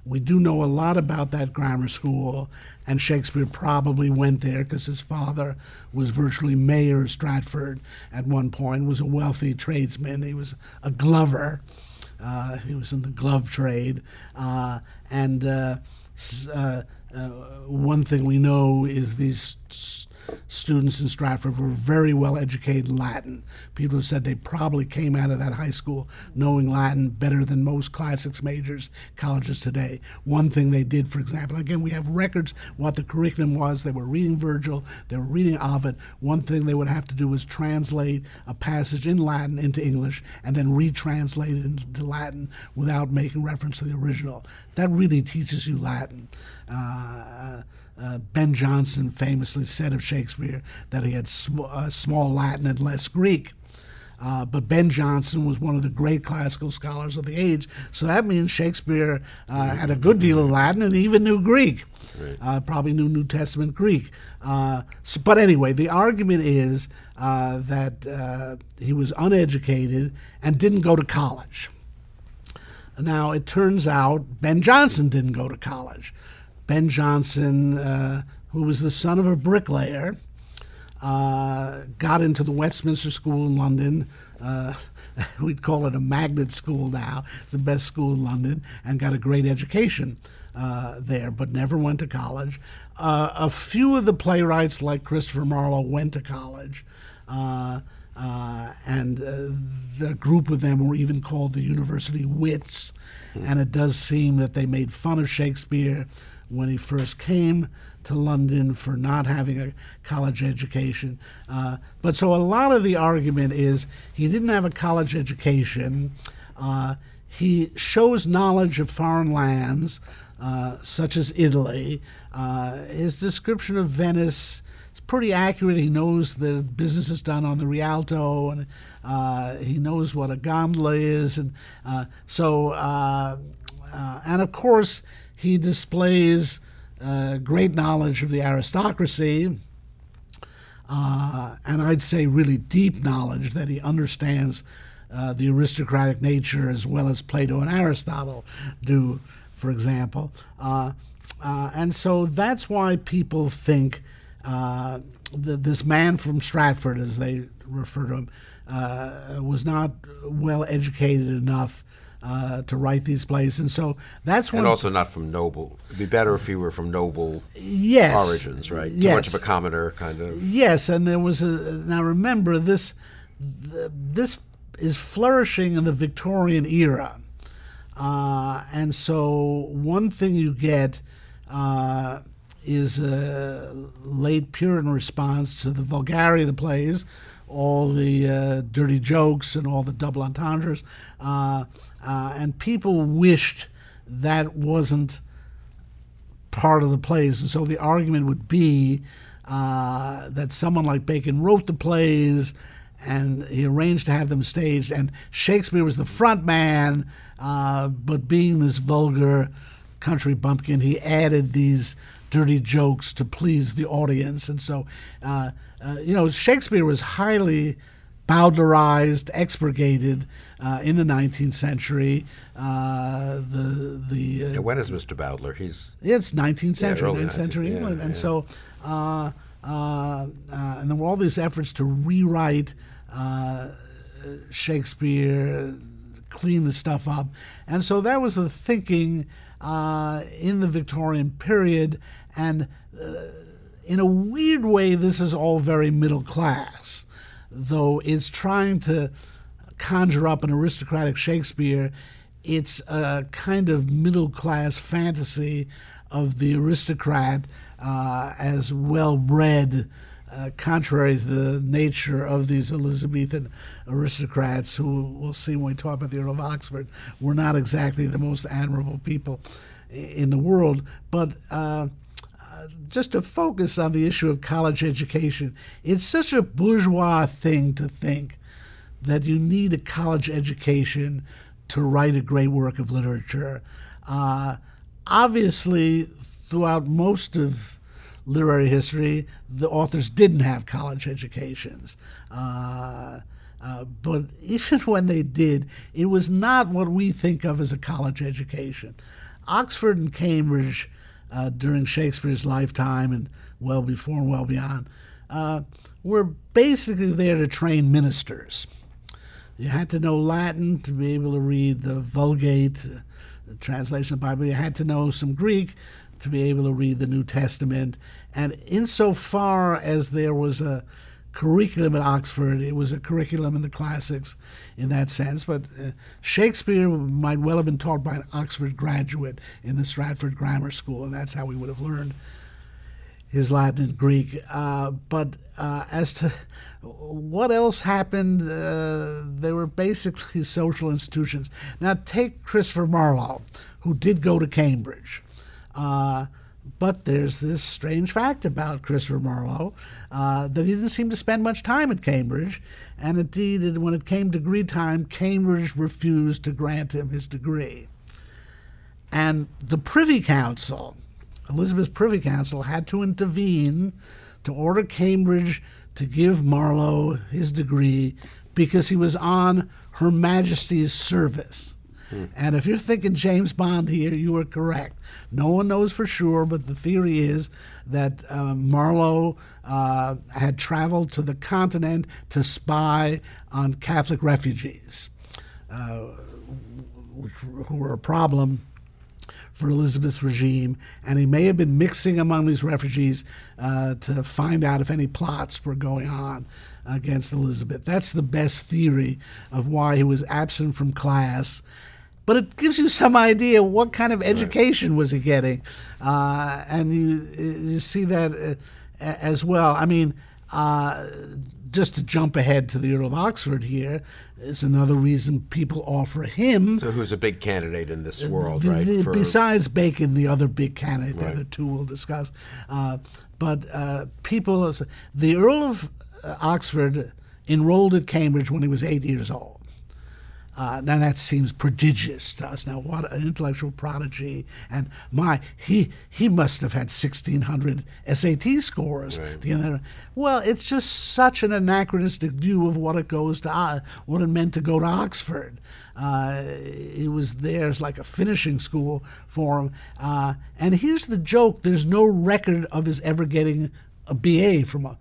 We do know a lot about that grammar school, and Shakespeare probably went there because his father was virtually mayor of Stratford at one point, was a wealthy tradesman. He was a glover. He was in the glove trade. One thing we know is these students in Stratford were very well educated in Latin. People have said they probably came out of that high school knowing Latin better than most classics majors colleges today. One thing they did, for example, again, we have records what the curriculum was. They were reading Virgil, they were reading Ovid. One thing they would have to do was translate a passage in Latin into English and then retranslate it into Latin without making reference to the original. That really teaches you Latin. Ben Jonson famously said of Shakespeare that he had small Latin and less Greek. But Ben Jonson was one of the great classical scholars of the age, so that means Shakespeare had a good deal of Latin and even knew Greek, right. Probably knew New Testament Greek. But anyway, the argument is that he was uneducated and didn't go to college. Now, it turns out Ben Jonson didn't go to college. Ben Jonson, who was the son of a bricklayer, got into the Westminster School in London. We'd call it a magnet school now. It's the best school in London, and got a great education there, but never went to college. A few of the playwrights, like Christopher Marlowe, went to college, and the group of them were even called the University Wits, and it does seem that they made fun of Shakespeare when he first came to London for not having a college education. But so a lot of the argument is he didn't have a college education. He shows knowledge of foreign lands, such as Italy. His description of Venice is pretty accurate. He knows the business is done on the Rialto, and he knows what a gondola is. And and of course, he displays great knowledge of the aristocracy, and I'd say really deep knowledge that he understands the aristocratic nature as well as Plato and Aristotle do, for example. And so that's why people think that this man from Stratford, as they refer to him, was not well educated enough to write these plays, and so that's one. And also not from noble. It'd be better if he were from noble origins, right? Yes. Too much of a commoner, kind of. Yes, and there was a. Now remember, this is flourishing in the Victorian era, and so one thing you get is a late Puritan response to the vulgarity of the plays. All the dirty jokes and all the double entendres, and people wished that wasn't part of the plays. And so the argument would be that someone like Bacon wrote the plays, and he arranged to have them staged, and Shakespeare was the front man, but being this vulgar country bumpkin, he added these dirty jokes to please the audience. And so, Shakespeare was highly Bowdlerized, expurgated in the 19th century. When is Mr. Bowdler? It's 19th century, 19th century England. Yeah, and so, and there were all these efforts to rewrite Shakespeare, clean the stuff up. And so that was the thinking in the Victorian period, and in a weird way this is all very middle class, though it's trying to conjure up an aristocratic Shakespeare. It's a kind of middle class fantasy of the aristocrat as well-bred, contrary to the nature of these Elizabethan aristocrats, who we'll see when we talk about the Earl of Oxford, were not exactly the most admirable people in the world. But just to focus on the issue of college education, it's such a bourgeois thing to think that you need a college education to write a great work of literature. Obviously, throughout most of literary history, the authors didn't have college educations. But even when they did, it was not what we think of as a college education. Oxford and Cambridge, during Shakespeare's lifetime and well before and well beyond, were basically there to train ministers. You had to know Latin to be able to read the Vulgate, the translation of the Bible. You had to know some Greek to be able to read the New Testament. And insofar as there was a curriculum at Oxford, it was a curriculum in the classics in that sense. But Shakespeare might well have been taught by an Oxford graduate in the Stratford Grammar School, and that's how we would have learned his Latin and Greek. But as to what else happened, they were basically social institutions. Now take Christopher Marlowe, who did go to Cambridge. But there's this strange fact about Christopher Marlowe that he didn't seem to spend much time at Cambridge. And indeed, when it came degree time, Cambridge refused to grant him his degree. And the Privy Council, Elizabeth's Privy Council, had to intervene to order Cambridge to give Marlowe his degree because he was on Her Majesty's service. And if you're thinking James Bond here, you are correct. No one knows for sure, but the theory is that Marlowe had traveled to the continent to spy on Catholic refugees, who were a problem for Elizabeth's regime, and he may have been mixing among these refugees to find out if any plots were going on against Elizabeth. That's the best theory of why he was absent from class. But it gives you some idea what kind of education was he getting. And you see that as well. I mean, just to jump ahead to the Earl of Oxford here, it's another reason people offer him. So who's a big candidate in this world, right? Besides Bacon, the other big candidate, the other two we'll discuss. But people, the Earl of Oxford enrolled at Cambridge when he was 8 years old. Now that seems prodigious to us. Now what an intellectual prodigy! And he must have had 1,600 SAT scores. Well, it's just such an anachronistic view of what it goes to, what it meant to go to Oxford. It was there's like a finishing school for him. And here's the joke: there's no record of his ever getting a BA from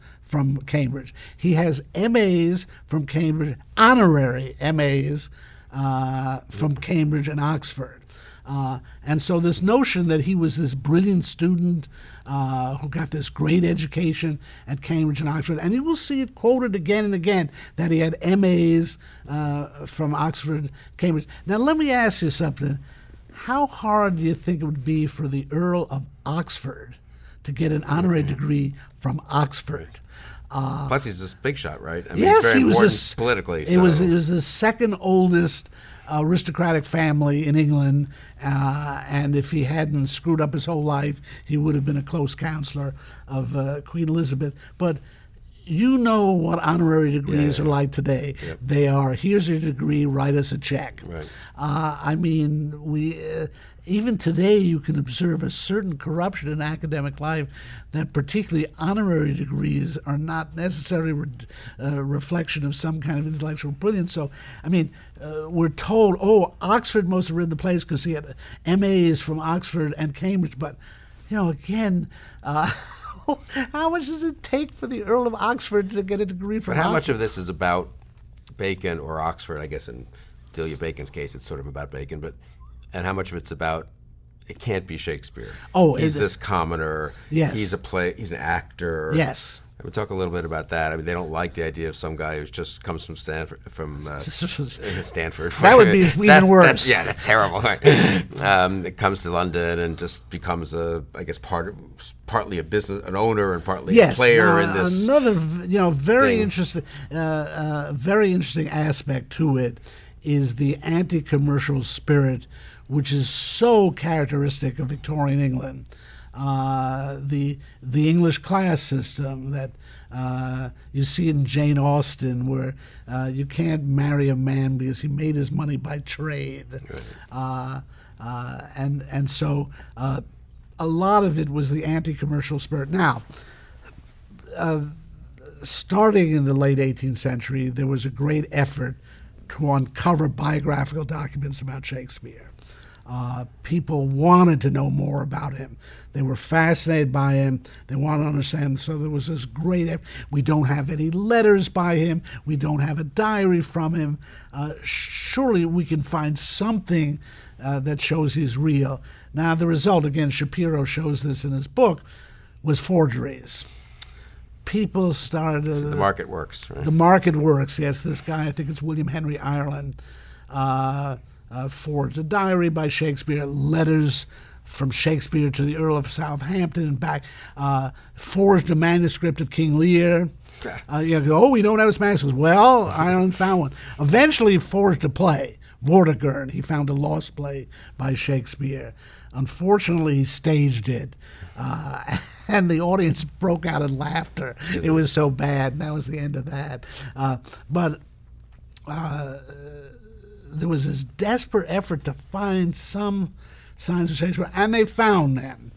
Cambridge. He has MAs from Cambridge, honorary MAs from Cambridge and Oxford. And so this notion that he was this brilliant student who got this great education at Cambridge and Oxford, and you will see it quoted again and again that he had MAs from Oxford, Cambridge. Now let me ask you something. How hard do you think it would be for the Earl of Oxford to get an honorary degree from Oxford? Plus, he's this big shot, right? I mean, yes, he's very important politically. It was the second oldest aristocratic family in England, and if he hadn't screwed up his whole life, he would have been a close counselor of Queen Elizabeth. But you know what honorary degrees are like today. They are, here's your degree, write us a check. I mean, even today you can observe a certain corruption in academic life that particularly honorary degrees are not necessarily a reflection of some kind of intellectual brilliance. So, I mean, we're told, oh, Oxford must have written the plays because he had MAs from Oxford and Cambridge. But, you know, again, how much does it take for the Earl of Oxford to get a degree from Oxford? But how much of this is about Bacon or Oxford? I guess in Delia Bacon's case, it's sort of about Bacon, but and how much of it's about, it can't be Shakespeare. Oh, he's this commoner. Yes. He's an actor. Yes. We'll talk a little bit about that. I mean, they don't like the idea of some guy who just comes from Stanford. That would be even worse. That's terrible. It comes to London and just becomes a, I guess, partly a business, an owner, and partly a player in this. Another, very interesting, very interesting aspect to it is the anti-commercial spirit, which is so characteristic of Victorian England. The English class system that you see in Jane Austen, where you can't marry a man because he made his money by trade, and so a lot of it was the anti-commercial spirit. Now, starting in the late 18th century, there was a great effort to uncover biographical documents about Shakespeare. People wanted to know more about him. They were fascinated by him. They wanted to understand him. So there was this great effort. We don't have any letters by him. We don't have a diary from him. Surely we can find something that shows he's real. Now the result, again, Shapiro shows this in his book, was forgeries. People started... So the market works, right? The market works, yes. This guy, I think it's William Henry Ireland, forged a diary by Shakespeare, letters from Shakespeare to the Earl of Southampton and back, forged a manuscript of King Lear. You go, we don't have his manuscript. Well, Ireland found one. Eventually forged a play, Vortigern. He found a lost play by Shakespeare. Unfortunately, he staged it, and the audience broke out in laughter. It was so bad, and that was the end of that. But there was this desperate effort to find some signs of Shakespeare, and they found them.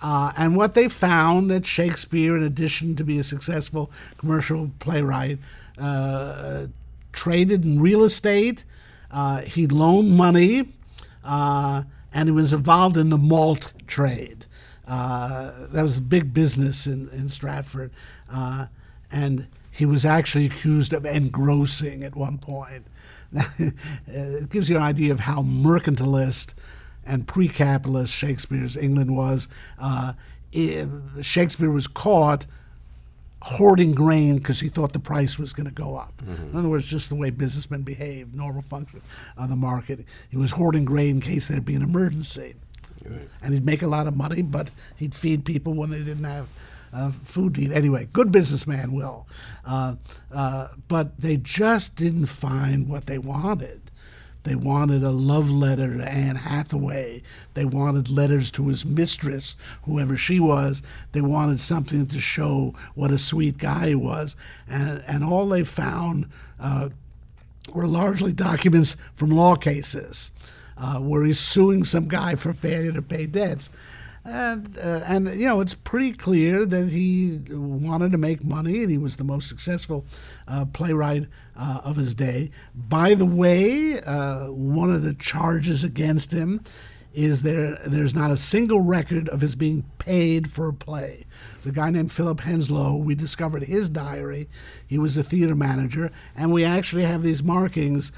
And what they found, that Shakespeare, in addition to be a successful commercial playwright, traded in real estate, he loaned money, and he was involved in the malt trade. That was a big business in Stratford. And he was actually accused of engrossing at one point. It gives you an idea of how mercantilist and pre-capitalist Shakespeare's England was. Shakespeare was caught hoarding grain because he thought the price was going to go up. Mm-hmm. In other words, just the way businessmen behave, normal function of the market. He was hoarding grain in case there'd be an emergency. Right. And he'd make a lot of money, but he'd feed people when they didn't have food to eat. Anyway, good businessman, Will. But they just didn't find what they wanted. They wanted a love letter to Anne Hathaway. They wanted letters to his mistress, whoever she was. They wanted something to show what a sweet guy he was. And all they found were largely documents from law cases where he's suing some guy for failure to pay debts. And you know, it's pretty clear that he wanted to make money, and he was the most successful playwright of his day. By the way, one of the charges against him is there's not a single record of his being paid for a play. There's a guy named Philip Henslow. We discovered his diary. He was a theater manager, and we actually have these markings,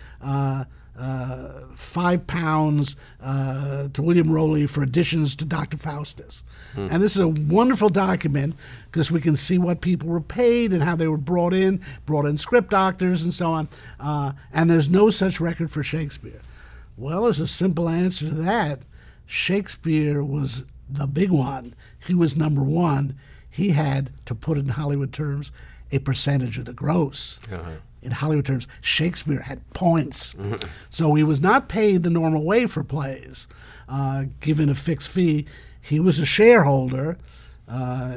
£5 to William Rowley for additions to Dr. Faustus. Hmm. And this is a wonderful document because we can see what people were paid and how they were brought in script doctors and so on. And there's no such record for Shakespeare. Well, there's a simple answer to that. Shakespeare was the big one. He was number one. He had, to put it in Hollywood terms, a percentage of the gross. Uh-huh. In Hollywood terms, Shakespeare had points. Mm-hmm. So he was not paid the normal way for plays, given a fixed fee. He was a shareholder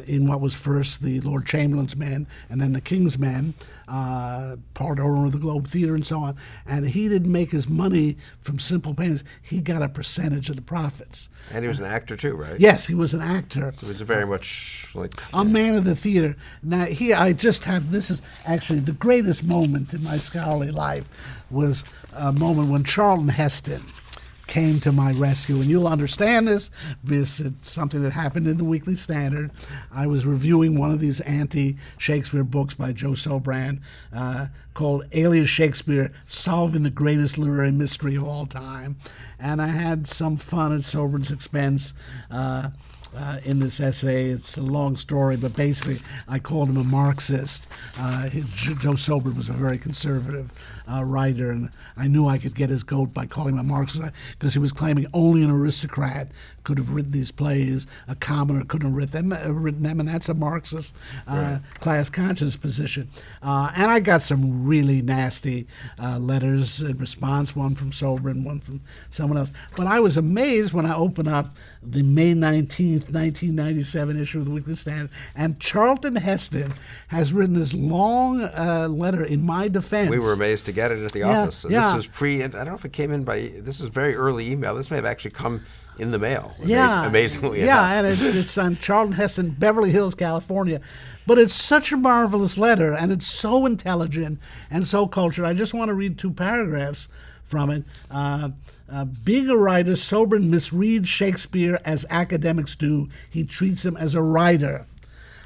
in what was first the Lord Chamberlain's Men and then the King's Men, part owner of the Globe Theater and so on. And he didn't make his money from simple payments. He got a percentage of the profits. And he was an actor too, right? Yes, he was an actor. So he was very much like... A man of the theater. Now, here I just have... This is actually the greatest moment in my scholarly life, was a moment when Charlton Heston came to my rescue, and you'll understand this because it's something that happened in the Weekly Standard. I was reviewing one of these anti-Shakespeare books by Joe Sobran called Alias Shakespeare, Solving the Greatest Literary Mystery of All Time. And I had some fun at Sobran's expense in this essay. It's a long story, but basically I called him a Marxist. Joe Sobran was a very conservative writer, and I knew I could get his goat by calling him a Marxist, because he was claiming only an aristocrat could have written these plays, a commoner couldn't have written them, and that's a Marxist class conscience position. And I got some really nasty letters in response, one from Sobran, one from someone else. But I was amazed when I opened up the May 19th, 1997 issue of the Weekly Standard, and Charlton Heston has written this long letter in my defense. We were amazed to get it at the office. And this was I don't know if it came in by, this was very early email. This may have actually come in the mail, amazingly enough. And it's on Charlton Heston, Beverly Hills, California. But it's such a marvelous letter, and it's so intelligent and so cultured. I just want to read two paragraphs from it. Being a writer, Sobran misreads Shakespeare as academics do. He treats him as a writer.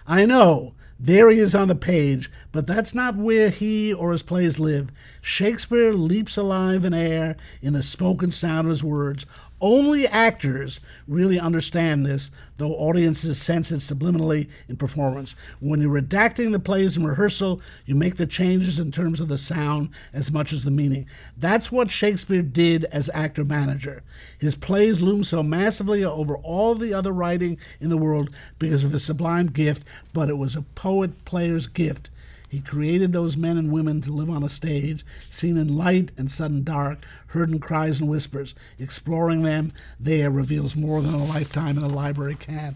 I know, there he is on the page, but that's not where he or his plays live. Shakespeare leaps alive in air in the spoken sound of his words. Only actors really understand this, though audiences sense it subliminally in performance. When you're redacting the plays in rehearsal, you make the changes in terms of the sound as much as the meaning. That's what Shakespeare did as actor-manager. His plays loom so massively over all the other writing in the world because of his sublime gift, but it was a poet-player's gift. He created those men and women to live on a stage, seen in light and sudden dark, heard in cries and whispers. Exploring them there reveals more than a lifetime in a library can.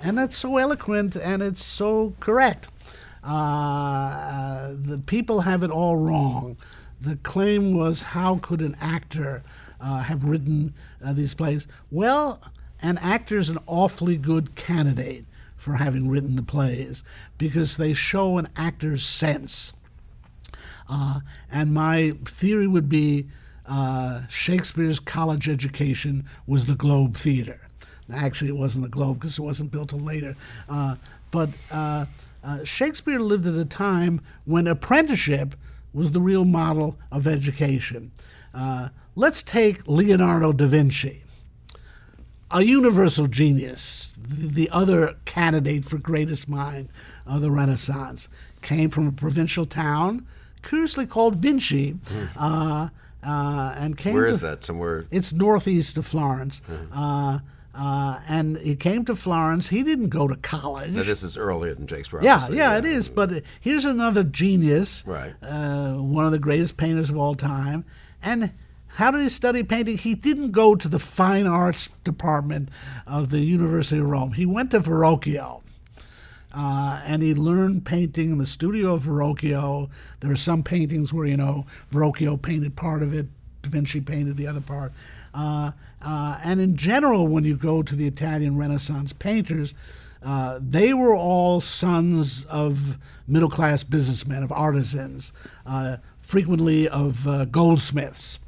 And that's so eloquent, and it's so correct. The people have it all wrong. The claim was, how could an actor have written these plays? Well, an actor's an awfully good candidate for having written the plays, because they show an actor's sense. And my theory would be Shakespeare's college education was the Globe Theater. Actually, it wasn't the Globe, because it wasn't built till later. But Shakespeare lived at a time when apprenticeship was the real model of education. Let's take Leonardo da Vinci, a universal genius, the other candidate for greatest mind of the Renaissance. Came from a provincial town, curiously called Vinci, and came Where is that? Somewhere? It's northeast of Florence. And he came to Florence. He didn't go to college. Now, this is earlier than Shakespeare. Yeah, it is. But here's another genius, right. One of the greatest painters of all time. And how did he study painting? He didn't go to the fine arts department of the University of Rome. He went to Verrocchio, and he learned painting in the studio of Verrocchio. There are some paintings where, you know, Verrocchio painted part of it, Da Vinci painted the other part. And in general, when you go to the Italian Renaissance painters, they were all sons of middle-class businessmen, of artisans, frequently of goldsmiths.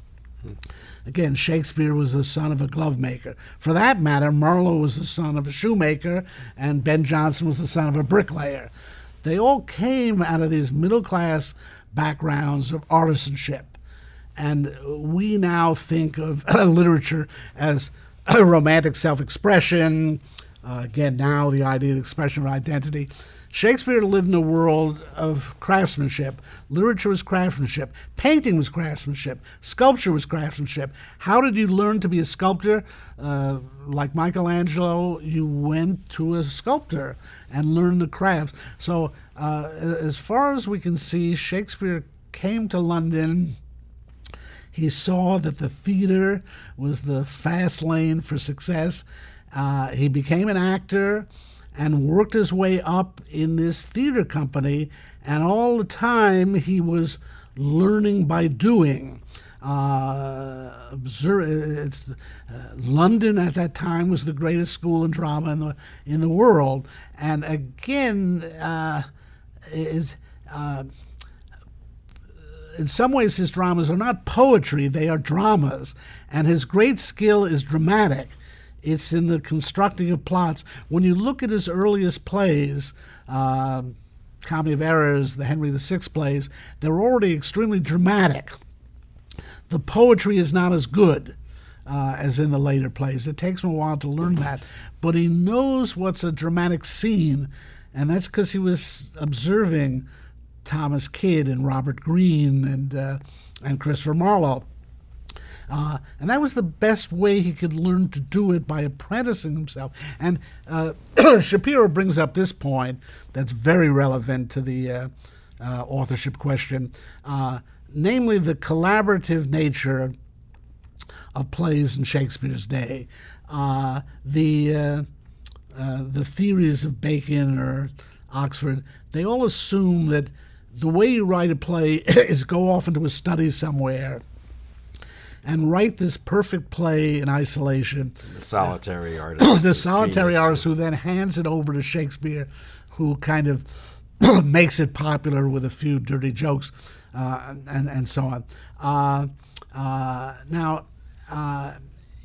Again, Shakespeare was the son of a glove maker. For that matter, Marlowe was the son of a shoemaker, and Ben Jonson was the son of a bricklayer. They all came out of these middle-class backgrounds of artisanship. And we now think of literature as romantic self-expression. Again, now the idea of expression of identity. Shakespeare lived in a world of craftsmanship. Literature was craftsmanship. Painting was craftsmanship. Sculpture was craftsmanship. How did you learn to be a sculptor? Like Michelangelo, you went to a sculptor and learned the craft. So as far as we can see, Shakespeare came to London. He saw that the theater was the fast lane for success. He became an actor and worked his way up in this theater company. And all the time, he was learning by doing. London at that time was the greatest school in drama in the world. And again, in some ways, his dramas are not poetry, they are dramas. And his great skill is dramatic. It's in the constructing of plots. When you look at his earliest plays, Comedy of Errors, the Henry VI plays, they're already extremely dramatic. The poetry is not as good as in the later plays. It takes him a while to learn that. But he knows what's a dramatic scene, and that's because he was observing Thomas Kidd and Robert Greene and Christopher Marlowe. And that was the best way he could learn to do it, by apprenticing himself. And Shapiro brings up this point that's very relevant to the authorship question, namely the collaborative nature of plays in Shakespeare's day. The theories of Bacon or Oxford, they all assume that the way you write a play is go off into a study somewhere and write this perfect play in isolation. The solitary artist. The solitary artist who then hands it over to Shakespeare, who kind of makes it popular with a few dirty jokes and so on.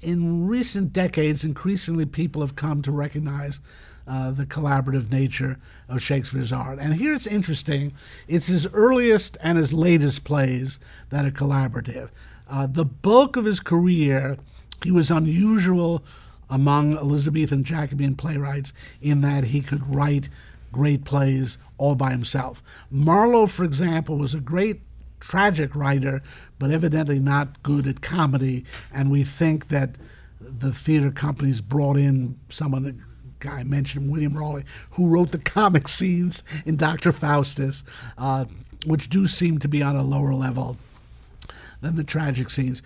In recent decades, increasingly people have come to recognize the collaborative nature of Shakespeare's art. And here it's interesting. It's his earliest and his latest plays that are collaborative. The bulk of his career, he was unusual among Elizabethan Jacobean playwrights in that he could write great plays all by himself. Marlowe, for example, was a great tragic writer, but evidently not good at comedy. And we think that the theater companies brought in someone guy I mentioned, William Rowley, who wrote the comic scenes in Dr. Faustus, which do seem to be on a lower level than the tragic scenes.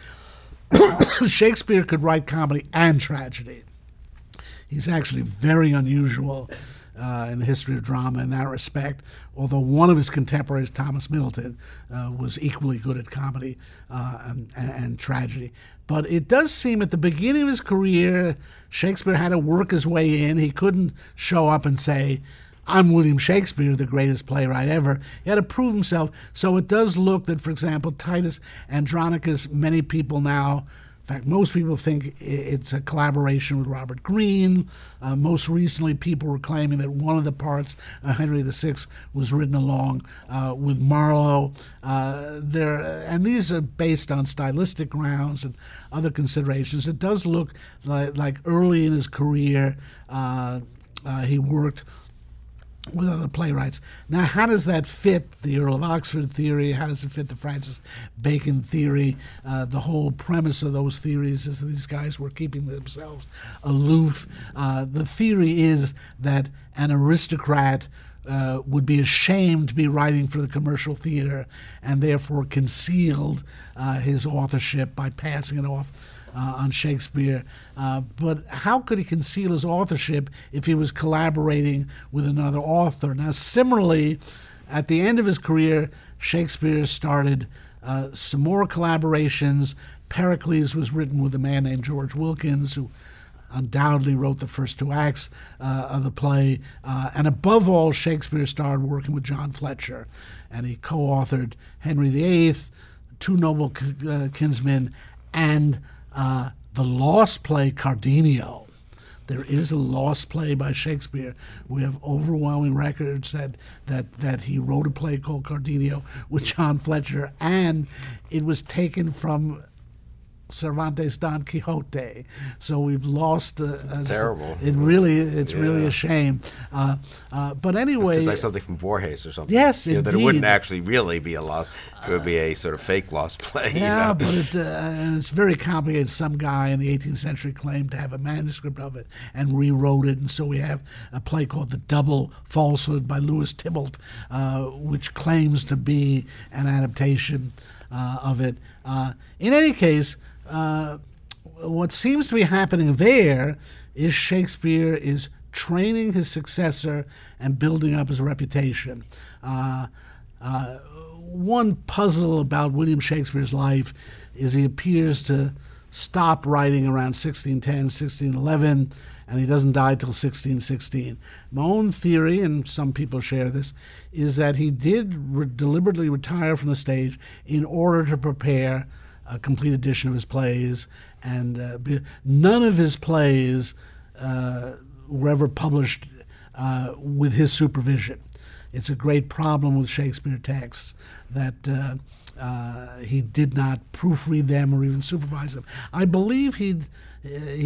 Shakespeare could write comedy and tragedy. He's actually very unusual in the history of drama in that respect, although one of his contemporaries, Thomas Middleton, was equally good at comedy and tragedy. But it does seem at the beginning of his career, Shakespeare had to work his way in. He couldn't show up and say, "I'm William Shakespeare, the greatest playwright ever." He had to prove himself. So it does look that, for example, Titus Andronicus, many people now, in fact, most people think it's a collaboration with Robert Greene. Most recently, people were claiming that one of the parts of Henry VI was written along with Marlowe. And these are based on stylistic grounds and other considerations. It does look like early in his career, he worked with other playwrights. Now, how does that fit the Earl of Oxford theory? How does it fit the Francis Bacon theory? The whole premise of those theories is that these guys were keeping themselves aloof. The theory is that an aristocrat would be ashamed to be writing for the commercial theater and therefore concealed his authorship by passing it off on Shakespeare. But how could he conceal his authorship if he was collaborating with another author? Now, similarly, at the end of his career, Shakespeare started some more collaborations. Pericles was written with a man named George Wilkins, who undoubtedly wrote the first two acts of the play. And above all, Shakespeare started working with John Fletcher, and he co-authored Henry VIII, Two Noble Kinsmen, and the lost play Cardenio. There is a lost play by Shakespeare. We have overwhelming records that he wrote a play called Cardenio with John Fletcher, and it was taken from Cervantes' Don Quixote. So we've lost. It's terrible. It's really a shame. But anyway, it's like something from Borges or something. Yes, indeed. That it wouldn't actually really be a lost. It would be a sort of fake lost play. Yeah, you know? But it's very complicated. Some guy in the 18th century claimed to have a manuscript of it and rewrote it, and so we have a play called The Double Falsehood by Lewis Tybalt, which claims to be an adaptation of it. In any case, what seems to be happening there is Shakespeare is training his successor and building up his reputation. One puzzle about William Shakespeare's life is he appears to stop writing around 1610, 1611, and he doesn't die till 1616. My own theory, and some people share this, is that he did deliberately retire from the stage in order to prepare a complete edition of his plays, and none of his plays were ever published with his supervision. It's a great problem with Shakespeare texts that he did not proofread them or even supervise them. I believe he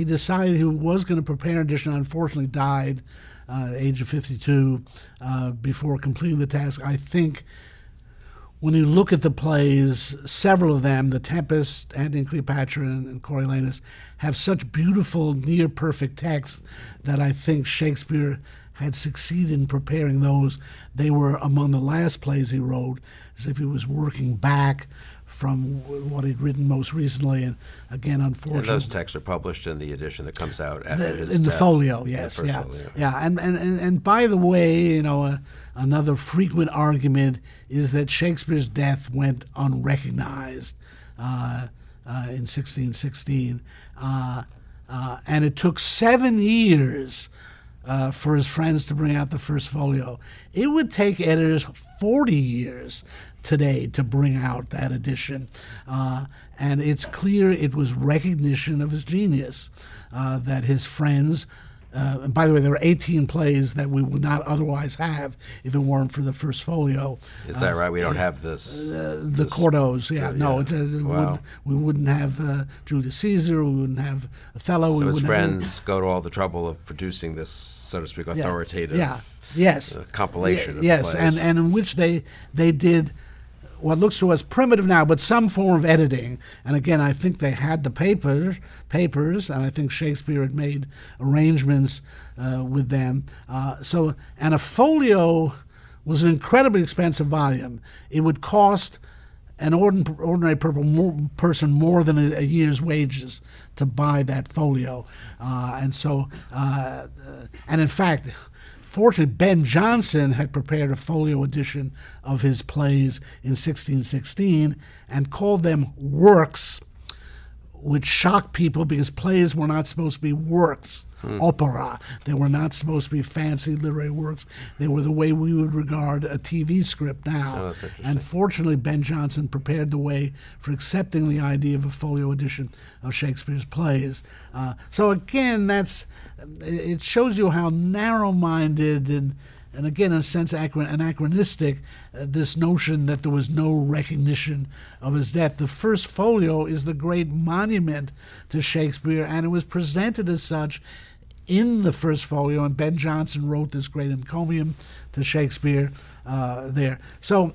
decided he was going to prepare an edition, unfortunately died at the age of 52 before completing the task. I think when you look at the plays, several of them, The Tempest, Antony and Cleopatra, and Coriolanus, have such beautiful, near-perfect texts that I think Shakespeare had succeeded in preparing those. They were among the last plays he wrote, as if he was working back from what he'd written most recently, and again, unfortunately. And those texts are published in the edition that comes out after his death. In the folio, yes, yeah. Yeah, and by the way, you know, another frequent argument is that Shakespeare's death went unrecognized in 1616, and it took 7 years for his friends to bring out the first folio. It would take editors 40 years today to bring out that edition. And it's clear it was recognition of his genius that his friends, and by the way, there were 18 plays that we would not otherwise have if it weren't for the first folio. Is that right? We don't have this. The Cordos, yeah. We wouldn't have Julius Caesar. We wouldn't have Othello. So his friends go to all the trouble of producing this, so to speak, authoritative compilation of plays. Yes, and in which they did what looks to us primitive now, but some form of editing. And again, I think they had the papers, and I think Shakespeare had made arrangements with them. And a folio was an incredibly expensive volume. It would cost an ordinary person more than a year's wages to buy that folio. And in fact, fortunately, Ben Jonson had prepared a folio edition of his plays in 1616 and called them works, which shocked people because plays were not supposed to be works. Opera. They were not supposed to be fancy literary works. They were the way we would regard a TV script now. Oh, and fortunately, Ben Jonson prepared the way for accepting the idea of a folio edition of Shakespeare's plays. So again, it shows you how narrow-minded and again, in a sense, anachronistic, this notion that there was no recognition of his death. The first folio is the great monument to Shakespeare, and it was presented as such in the first folio, and Ben Jonson wrote this great encomium to Shakespeare there. So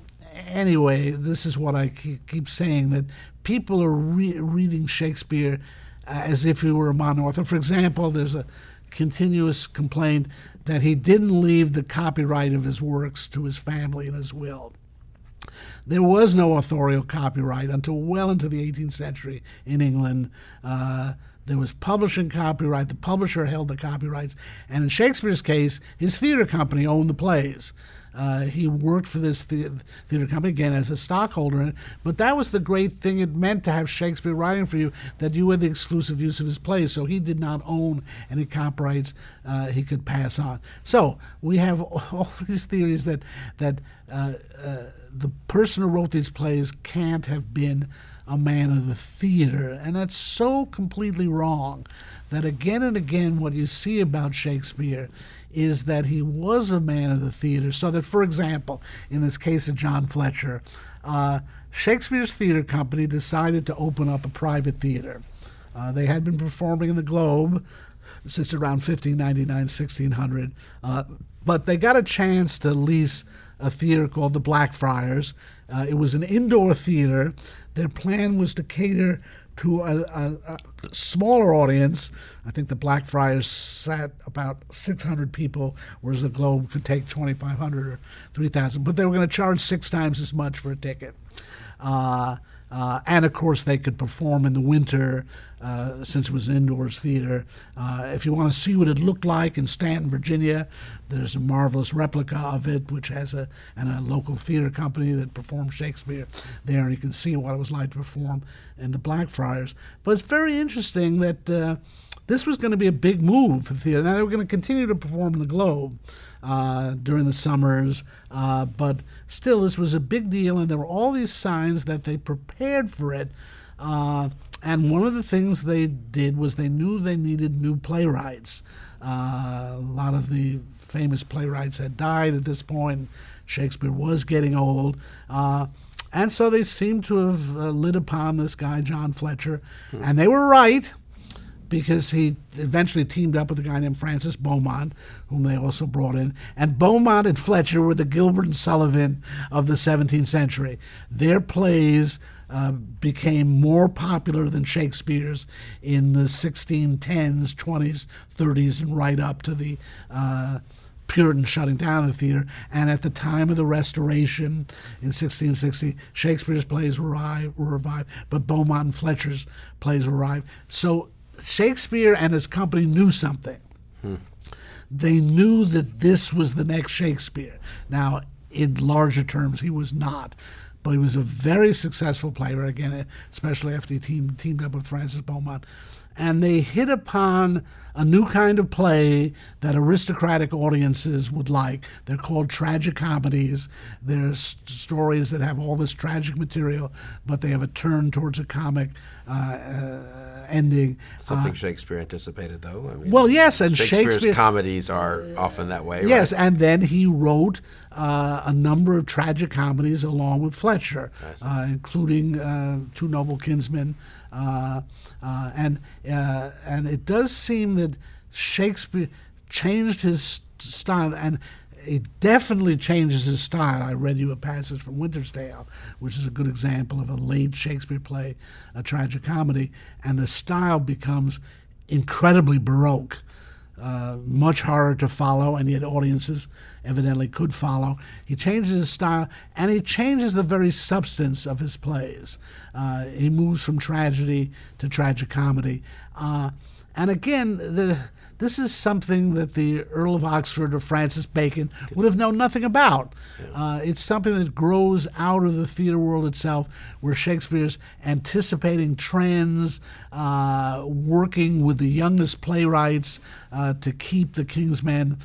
anyway, this is what I keep saying, that people are reading Shakespeare as if he were a monauthor. For example, there's a continuous complaint that he didn't leave the copyright of his works to his family in his will. There was no authorial copyright until well into the 18th century in England. There was publishing copyright. The publisher held the copyrights. And in Shakespeare's case, his theater company owned the plays. He worked for this theater company, again, as a stockholder in it. But that was the great thing it meant to have Shakespeare writing for you, that you had the exclusive use of his plays. So he did not own any copyrights he could pass on. So we have all these theories that the person who wrote these plays can't have been a man of the theater. And that's so completely wrong that again and again what you see about Shakespeare is that he was a man of the theater. So that, for example, in this case of John Fletcher, Shakespeare's theater company decided to open up a private theater. They had been performing in the Globe since around 1599, 1600, but they got a chance to lease a theater called the Blackfriars. It was an indoor theater. Their plan was to cater to a smaller audience. I think the Blackfriars sat about 600 people, whereas the Globe could take 2,500 or 3,000. But they were going to charge 6 times as much for a ticket. And of course, they could perform in the winter since it was an indoors theater. If you want to see what it looked like in Stanton, Virginia, there's a marvelous replica of it, which has a local theater company that performed Shakespeare there, and you can see what it was like to perform in the Blackfriars. But it's very interesting that this was going to be a big move for theater. Now, they were going to continue to perform in the Globe during the summers, but still this was a big deal, and there were all these signs that they prepared for it. And one of the things they did was they knew they needed new playwrights. A lot of the famous playwrights had died at this point. Shakespeare was getting old. And so they seemed to have lit upon this guy, John Fletcher, and they were right, because he eventually teamed up with a guy named Francis Beaumont, whom they also brought in. And Beaumont and Fletcher were the Gilbert and Sullivan of the 17th century. Their plays became more popular than Shakespeare's in the 1610s, 20s, 30s, and right up to the Puritan shutting down the theater. And at the time of the Restoration in 1660, Shakespeare's plays were revived, but Beaumont and Fletcher's plays were revived. So Shakespeare and his company knew something. They knew that this was the next Shakespeare. Now, in larger terms, he was not, but he was a very successful playwright, again, especially after he teamed up with Francis Beaumont. And they hit upon a new kind of play that aristocratic audiences would like. They're called tragic comedies. They're stories that have all this tragic material, but they have a turn towards a comic ending. Something Shakespeare anticipated, though. I mean, well, yes, and Shakespeare's comedies are often that way. Yes, right? And then he wrote a number of tragic comedies along with Fletcher, including Two Noble Kinsmen. And it does seem that Shakespeare changed his style, and It definitely changes his style. I read you a passage from Winter's Tale, which is a good example of a late Shakespeare play, a tragicomedy, and the style becomes incredibly baroque, much harder to follow, and yet audiences evidently could follow. He changes his style, and he changes the very substance of his plays. He moves from tragedy to tragicomedy. And again, this is something that the Earl of Oxford or Francis Bacon would have known nothing about. Yeah. It's something that grows out of the theater world itself, where Shakespeare's anticipating trends, working with the youngest playwrights to keep the King's Men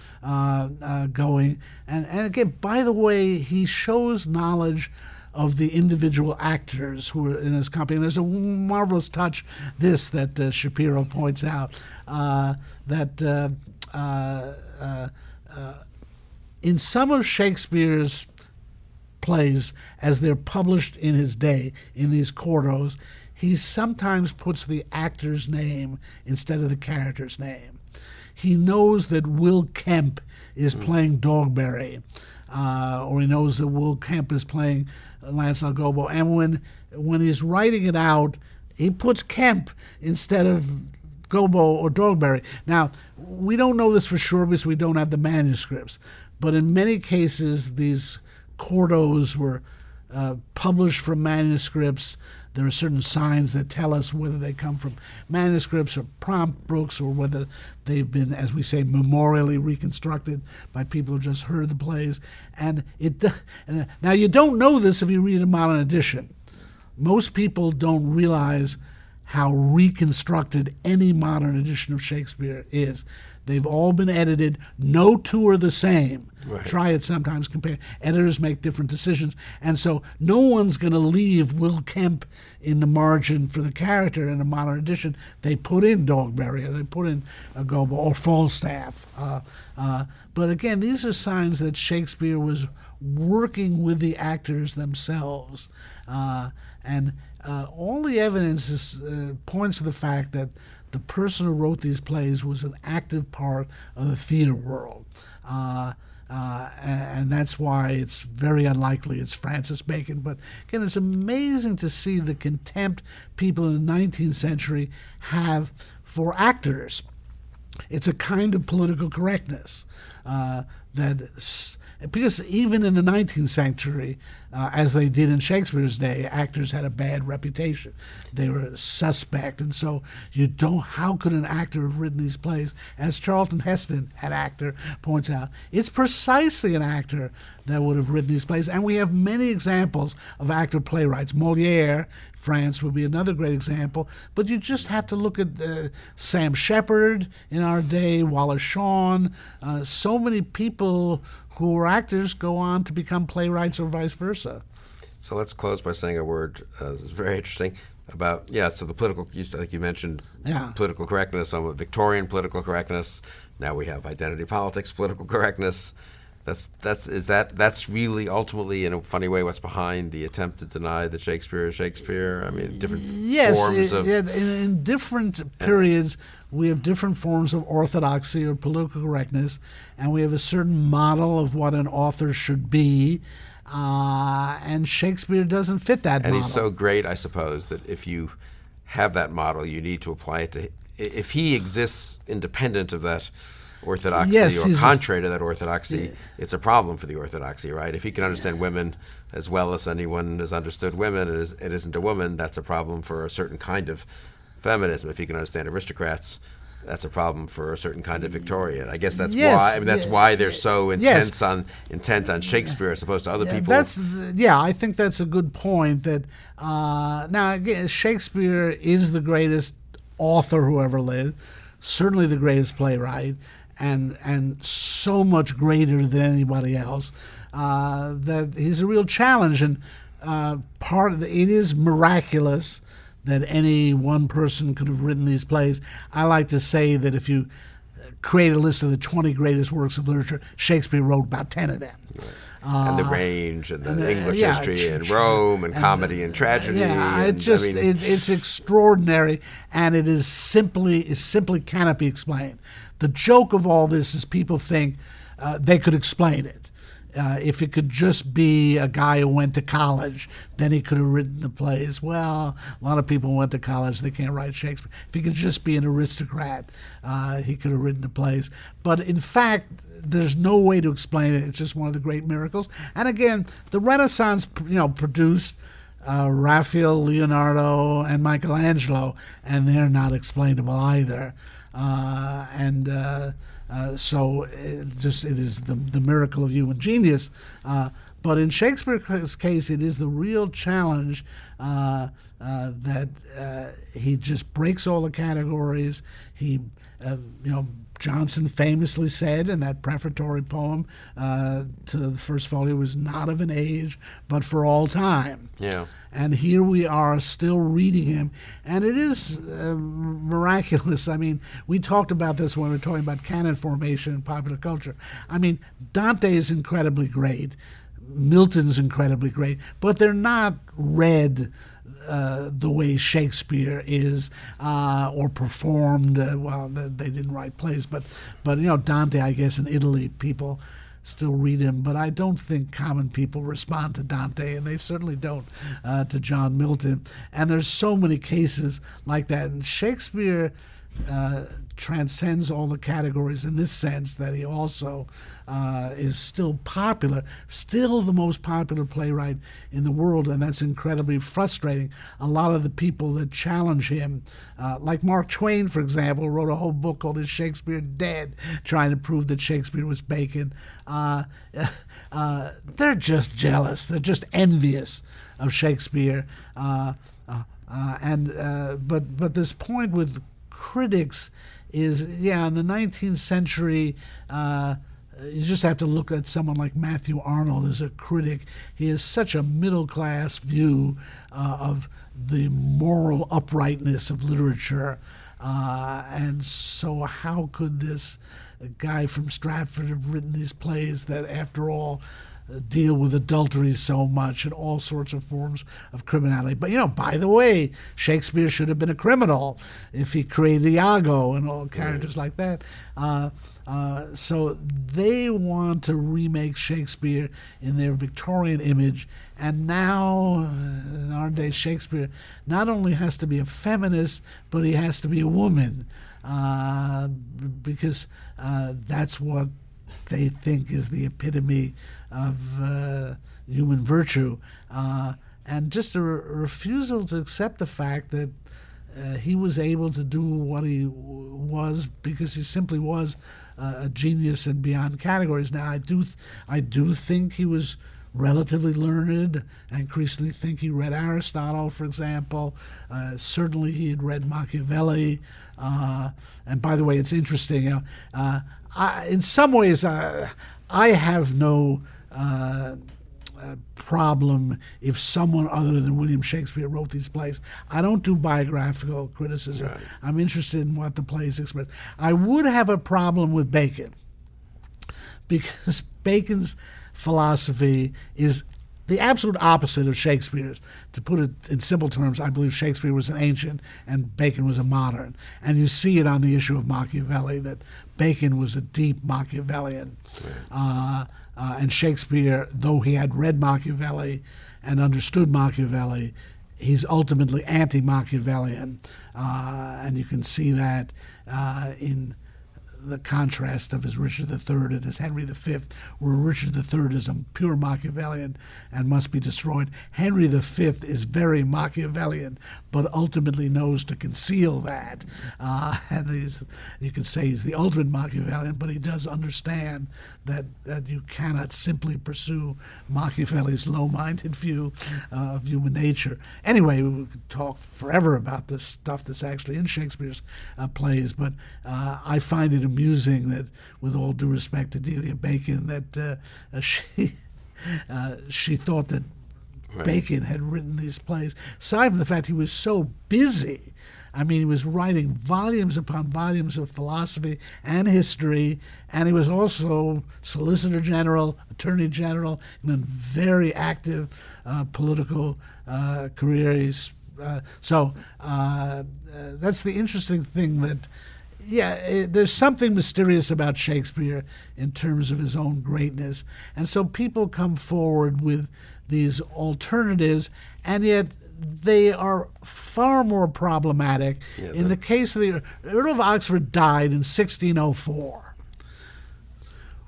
going. And again, by the way, he shows knowledge of the individual actors who are in his company. And there's a marvelous touch, that Shapiro points out, that in some of Shakespeare's plays, as they're published in his day, in these quartos, he sometimes puts the actor's name instead of the character's name. He knows that Will Kemp is playing Dogberry, or he knows that Will Kemp is playing Lancelot Gobbo. And when he's writing it out, he puts Kemp instead of Gobbo or Dogberry. Now, we don't know this for sure because we don't have the manuscripts. But in many cases, these quartos were published from manuscripts. There are certain signs that tell us whether they come from manuscripts or prompt books, or whether they've been, as we say, memorially reconstructed by people who just heard the plays. And now, you don't know this if you read a modern edition. Most people don't realize how reconstructed any modern edition of Shakespeare is. They've all been edited. No two are the same. Right. Try it sometimes, compare. Editors make different decisions. And so no one's going to leave Will Kemp in the margin for the character in a modern edition. They put in Dogberry, or they put in Gobbo, or Falstaff. But again, these are signs that Shakespeare was working with the actors themselves. And all the evidence points to the fact that the person who wrote these plays was an active part of the theater world. And that's why it's very unlikely it's Francis Bacon. But again, it's amazing to see the contempt people in the 19th century have for actors. It's a kind of political correctness because even in the 19th century, as they did in Shakespeare's day, actors had a bad reputation. They were suspect, and so how could an actor have written these plays? As Charlton Heston, an actor, points out, it's precisely an actor that would have written these plays, and we have many examples of actor playwrights. Molière, France, would be another great example, but you just have to look at Sam Shepard in our day, Wallace Shawn, so many people who were actors go on to become playwrights or vice versa. So let's close by saying a word that's very interesting about, so the political, like you mentioned, political correctness, some of Victorian political correctness. Now we have identity politics, political correctness. That's really ultimately, in a funny way, what's behind the attempt to deny that Shakespeare is Shakespeare? I mean, different forms of... Yes, in different periods, we have different forms of orthodoxy or political correctness, and we have a certain model of what an author should be, and Shakespeare doesn't fit that model. And he's so great, I suppose, that if you have that model, you need to apply it to... If he exists independent of that orthodoxy, or contrary to that orthodoxy, it's a problem for the orthodoxy, right? If he can understand women as well as anyone has understood women and it isn't a woman, that's a problem for a certain kind of feminism. If he can understand aristocrats, that's a problem for a certain kind of Victorian. I guess that's why. I mean, that's why they're so intent on Shakespeare as opposed to other people. I think that's a good point. That now again, Shakespeare is the greatest author who ever lived, certainly the greatest playwright, and so much greater than anybody else, that he's a real challenge. And it is miraculous that any one person could have written these plays. I like to say that if you create a list of the 20 greatest works of literature, Shakespeare wrote about 10 of them. Right. And the range, and the English history, and Rome, and comedy, and tragedy. It's extraordinary, and it is simply cannot be explained. The joke of all this is people think they could explain it. If it could just be a guy who went to college, then he could have written the plays. Well, a lot of people went to college, they can't write Shakespeare. If he could just be an aristocrat, he could have written the plays. But in fact, there's no way to explain it. It's just one of the great miracles. And again, the Renaissance, you know, produced Raphael, Leonardo, and Michelangelo, and they're not explainable either. So it is the miracle of human genius. But in Shakespeare's case, it is the real challenge that he just breaks all the categories. He, you know, Jonson famously said in that prefatory poem to the First Folio, was not of an age, but for all time. Yeah. And here we are still reading him. And it is miraculous. I mean, we talked about this when we were talking about canon formation in popular culture. I mean, Dante is incredibly great. Milton's incredibly great. But they're not read the way Shakespeare is, or performed. Well, they didn't write plays, but you know, Dante, I guess in Italy people still read him, but I don't think common people respond to Dante, and they certainly don't to John Milton. And there's so many cases like that, and Shakespeare transcends all the categories in this sense that he also is still popular, still the most popular playwright in the world, and that's incredibly frustrating. A lot of the people that challenge him, like Mark Twain, for example, wrote a whole book called Is Shakespeare Dead?, trying to prove that Shakespeare was Bacon. They're just jealous. They're just envious of Shakespeare. But this point with critics is, yeah, in the 19th century, you just have to look at someone like Matthew Arnold as a critic. He has such a middle-class view of the moral uprightness of literature. And so how could this guy from Stratford have written these plays that, after all, deal with adultery so much and all sorts of forms of criminality? But, you know, by the way, Shakespeare should have been a criminal if he created Iago and all characters like that. So they want to remake Shakespeare in their Victorian image. And now, in our day, Shakespeare not only has to be a feminist, but he has to be a woman, because that's what they think is the epitome of human virtue, and just a refusal to accept the fact that he was able to do what he was because he simply was a genius and beyond categories. Now, I do think he was relatively learned. I increasingly think he read Aristotle, for example. Certainly he had read Machiavelli. And by the way, it's interesting, you know, in some ways, I have no problem if someone other than William Shakespeare wrote these plays. I don't do biographical criticism. Right. I'm interested in what the plays express. I would have a problem with Bacon, because Bacon's philosophy is the absolute opposite of Shakespeare's. To put it in simple terms, I believe Shakespeare was an ancient and Bacon was a modern. And you see it on the issue of Machiavelli, that Bacon was a deep Machiavellian. Right. And Shakespeare, though he had read Machiavelli and understood Machiavelli, he's ultimately anti-Machiavellian. And you can see that in the contrast of his Richard III and his Henry V, where Richard III is a pure Machiavellian and must be destroyed. Henry V is very Machiavellian, but ultimately knows to conceal that. And you can say he's the ultimate Machiavellian, but he does understand that you cannot simply pursue Machiavelli's low-minded view of human nature. Anyway, we could talk forever about this stuff that's actually in Shakespeare's plays, but I find it amusing that, with all due respect to Delia Bacon, that she thought that right. Bacon had written these plays, aside from the fact he was so busy. I mean, he was writing volumes upon volumes of philosophy and history, and he was also Solicitor General, Attorney General, and a very active political career. So that's the interesting thing, that yeah, there's something mysterious about Shakespeare in terms of his own greatness. And so people come forward with these alternatives, and yet they are far more problematic. Yeah, in the case of the Earl of Oxford died in 1604.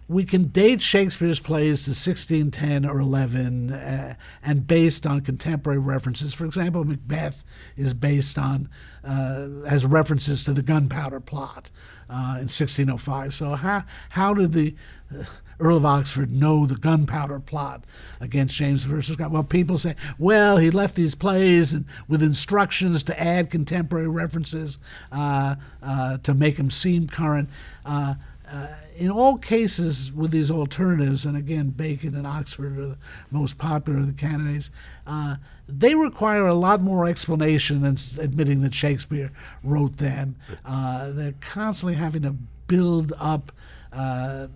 We can date Shakespeare's plays to 1610 or 11 and based on contemporary references. For example, Macbeth is based on, has references to the gunpowder plot in 1605. So how did the Earl of Oxford know the gunpowder plot against James versus God? Well, people say, well, he left these plays and, with instructions to add contemporary references to make them seem current. In all cases with these alternatives, and again, Bacon and Oxford are the most popular of the candidates, they require a lot more explanation than admitting that Shakespeare wrote them. They're constantly having to build up the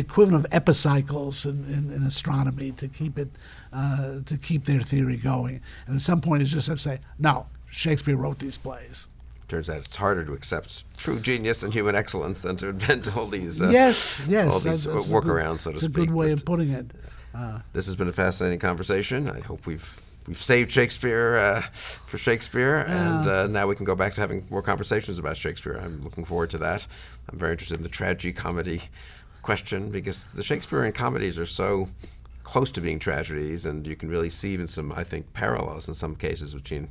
equivalent of epicycles in astronomy to keep it, to keep their theory going. And at some point, it's just have to say, no, Shakespeare wrote these plays. Turns out it's harder to accept true genius and human excellence than to invent all these workarounds, so to speak. That's a good way of putting it. This has been a fascinating conversation. I hope we've saved Shakespeare for Shakespeare, and now we can go back to having more conversations about Shakespeare. I'm looking forward to that. I'm very interested in the tragicomedy question, because the Shakespearean comedies are so close to being tragedies, and you can really see even some, I think, parallels in some cases between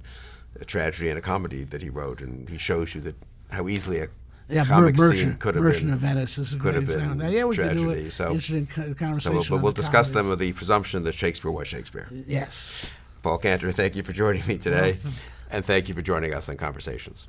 a tragedy and a comedy that he wrote, and he shows you that how easily a comic scene could have been. Of Venice is a could have been that. Yeah, we tragedy. Could do an interesting conversation. So we'll discuss them with the presumption that Shakespeare was Shakespeare. Yes. Paul Cantor, thank you for joining me today, and thank you for joining us on Conversations.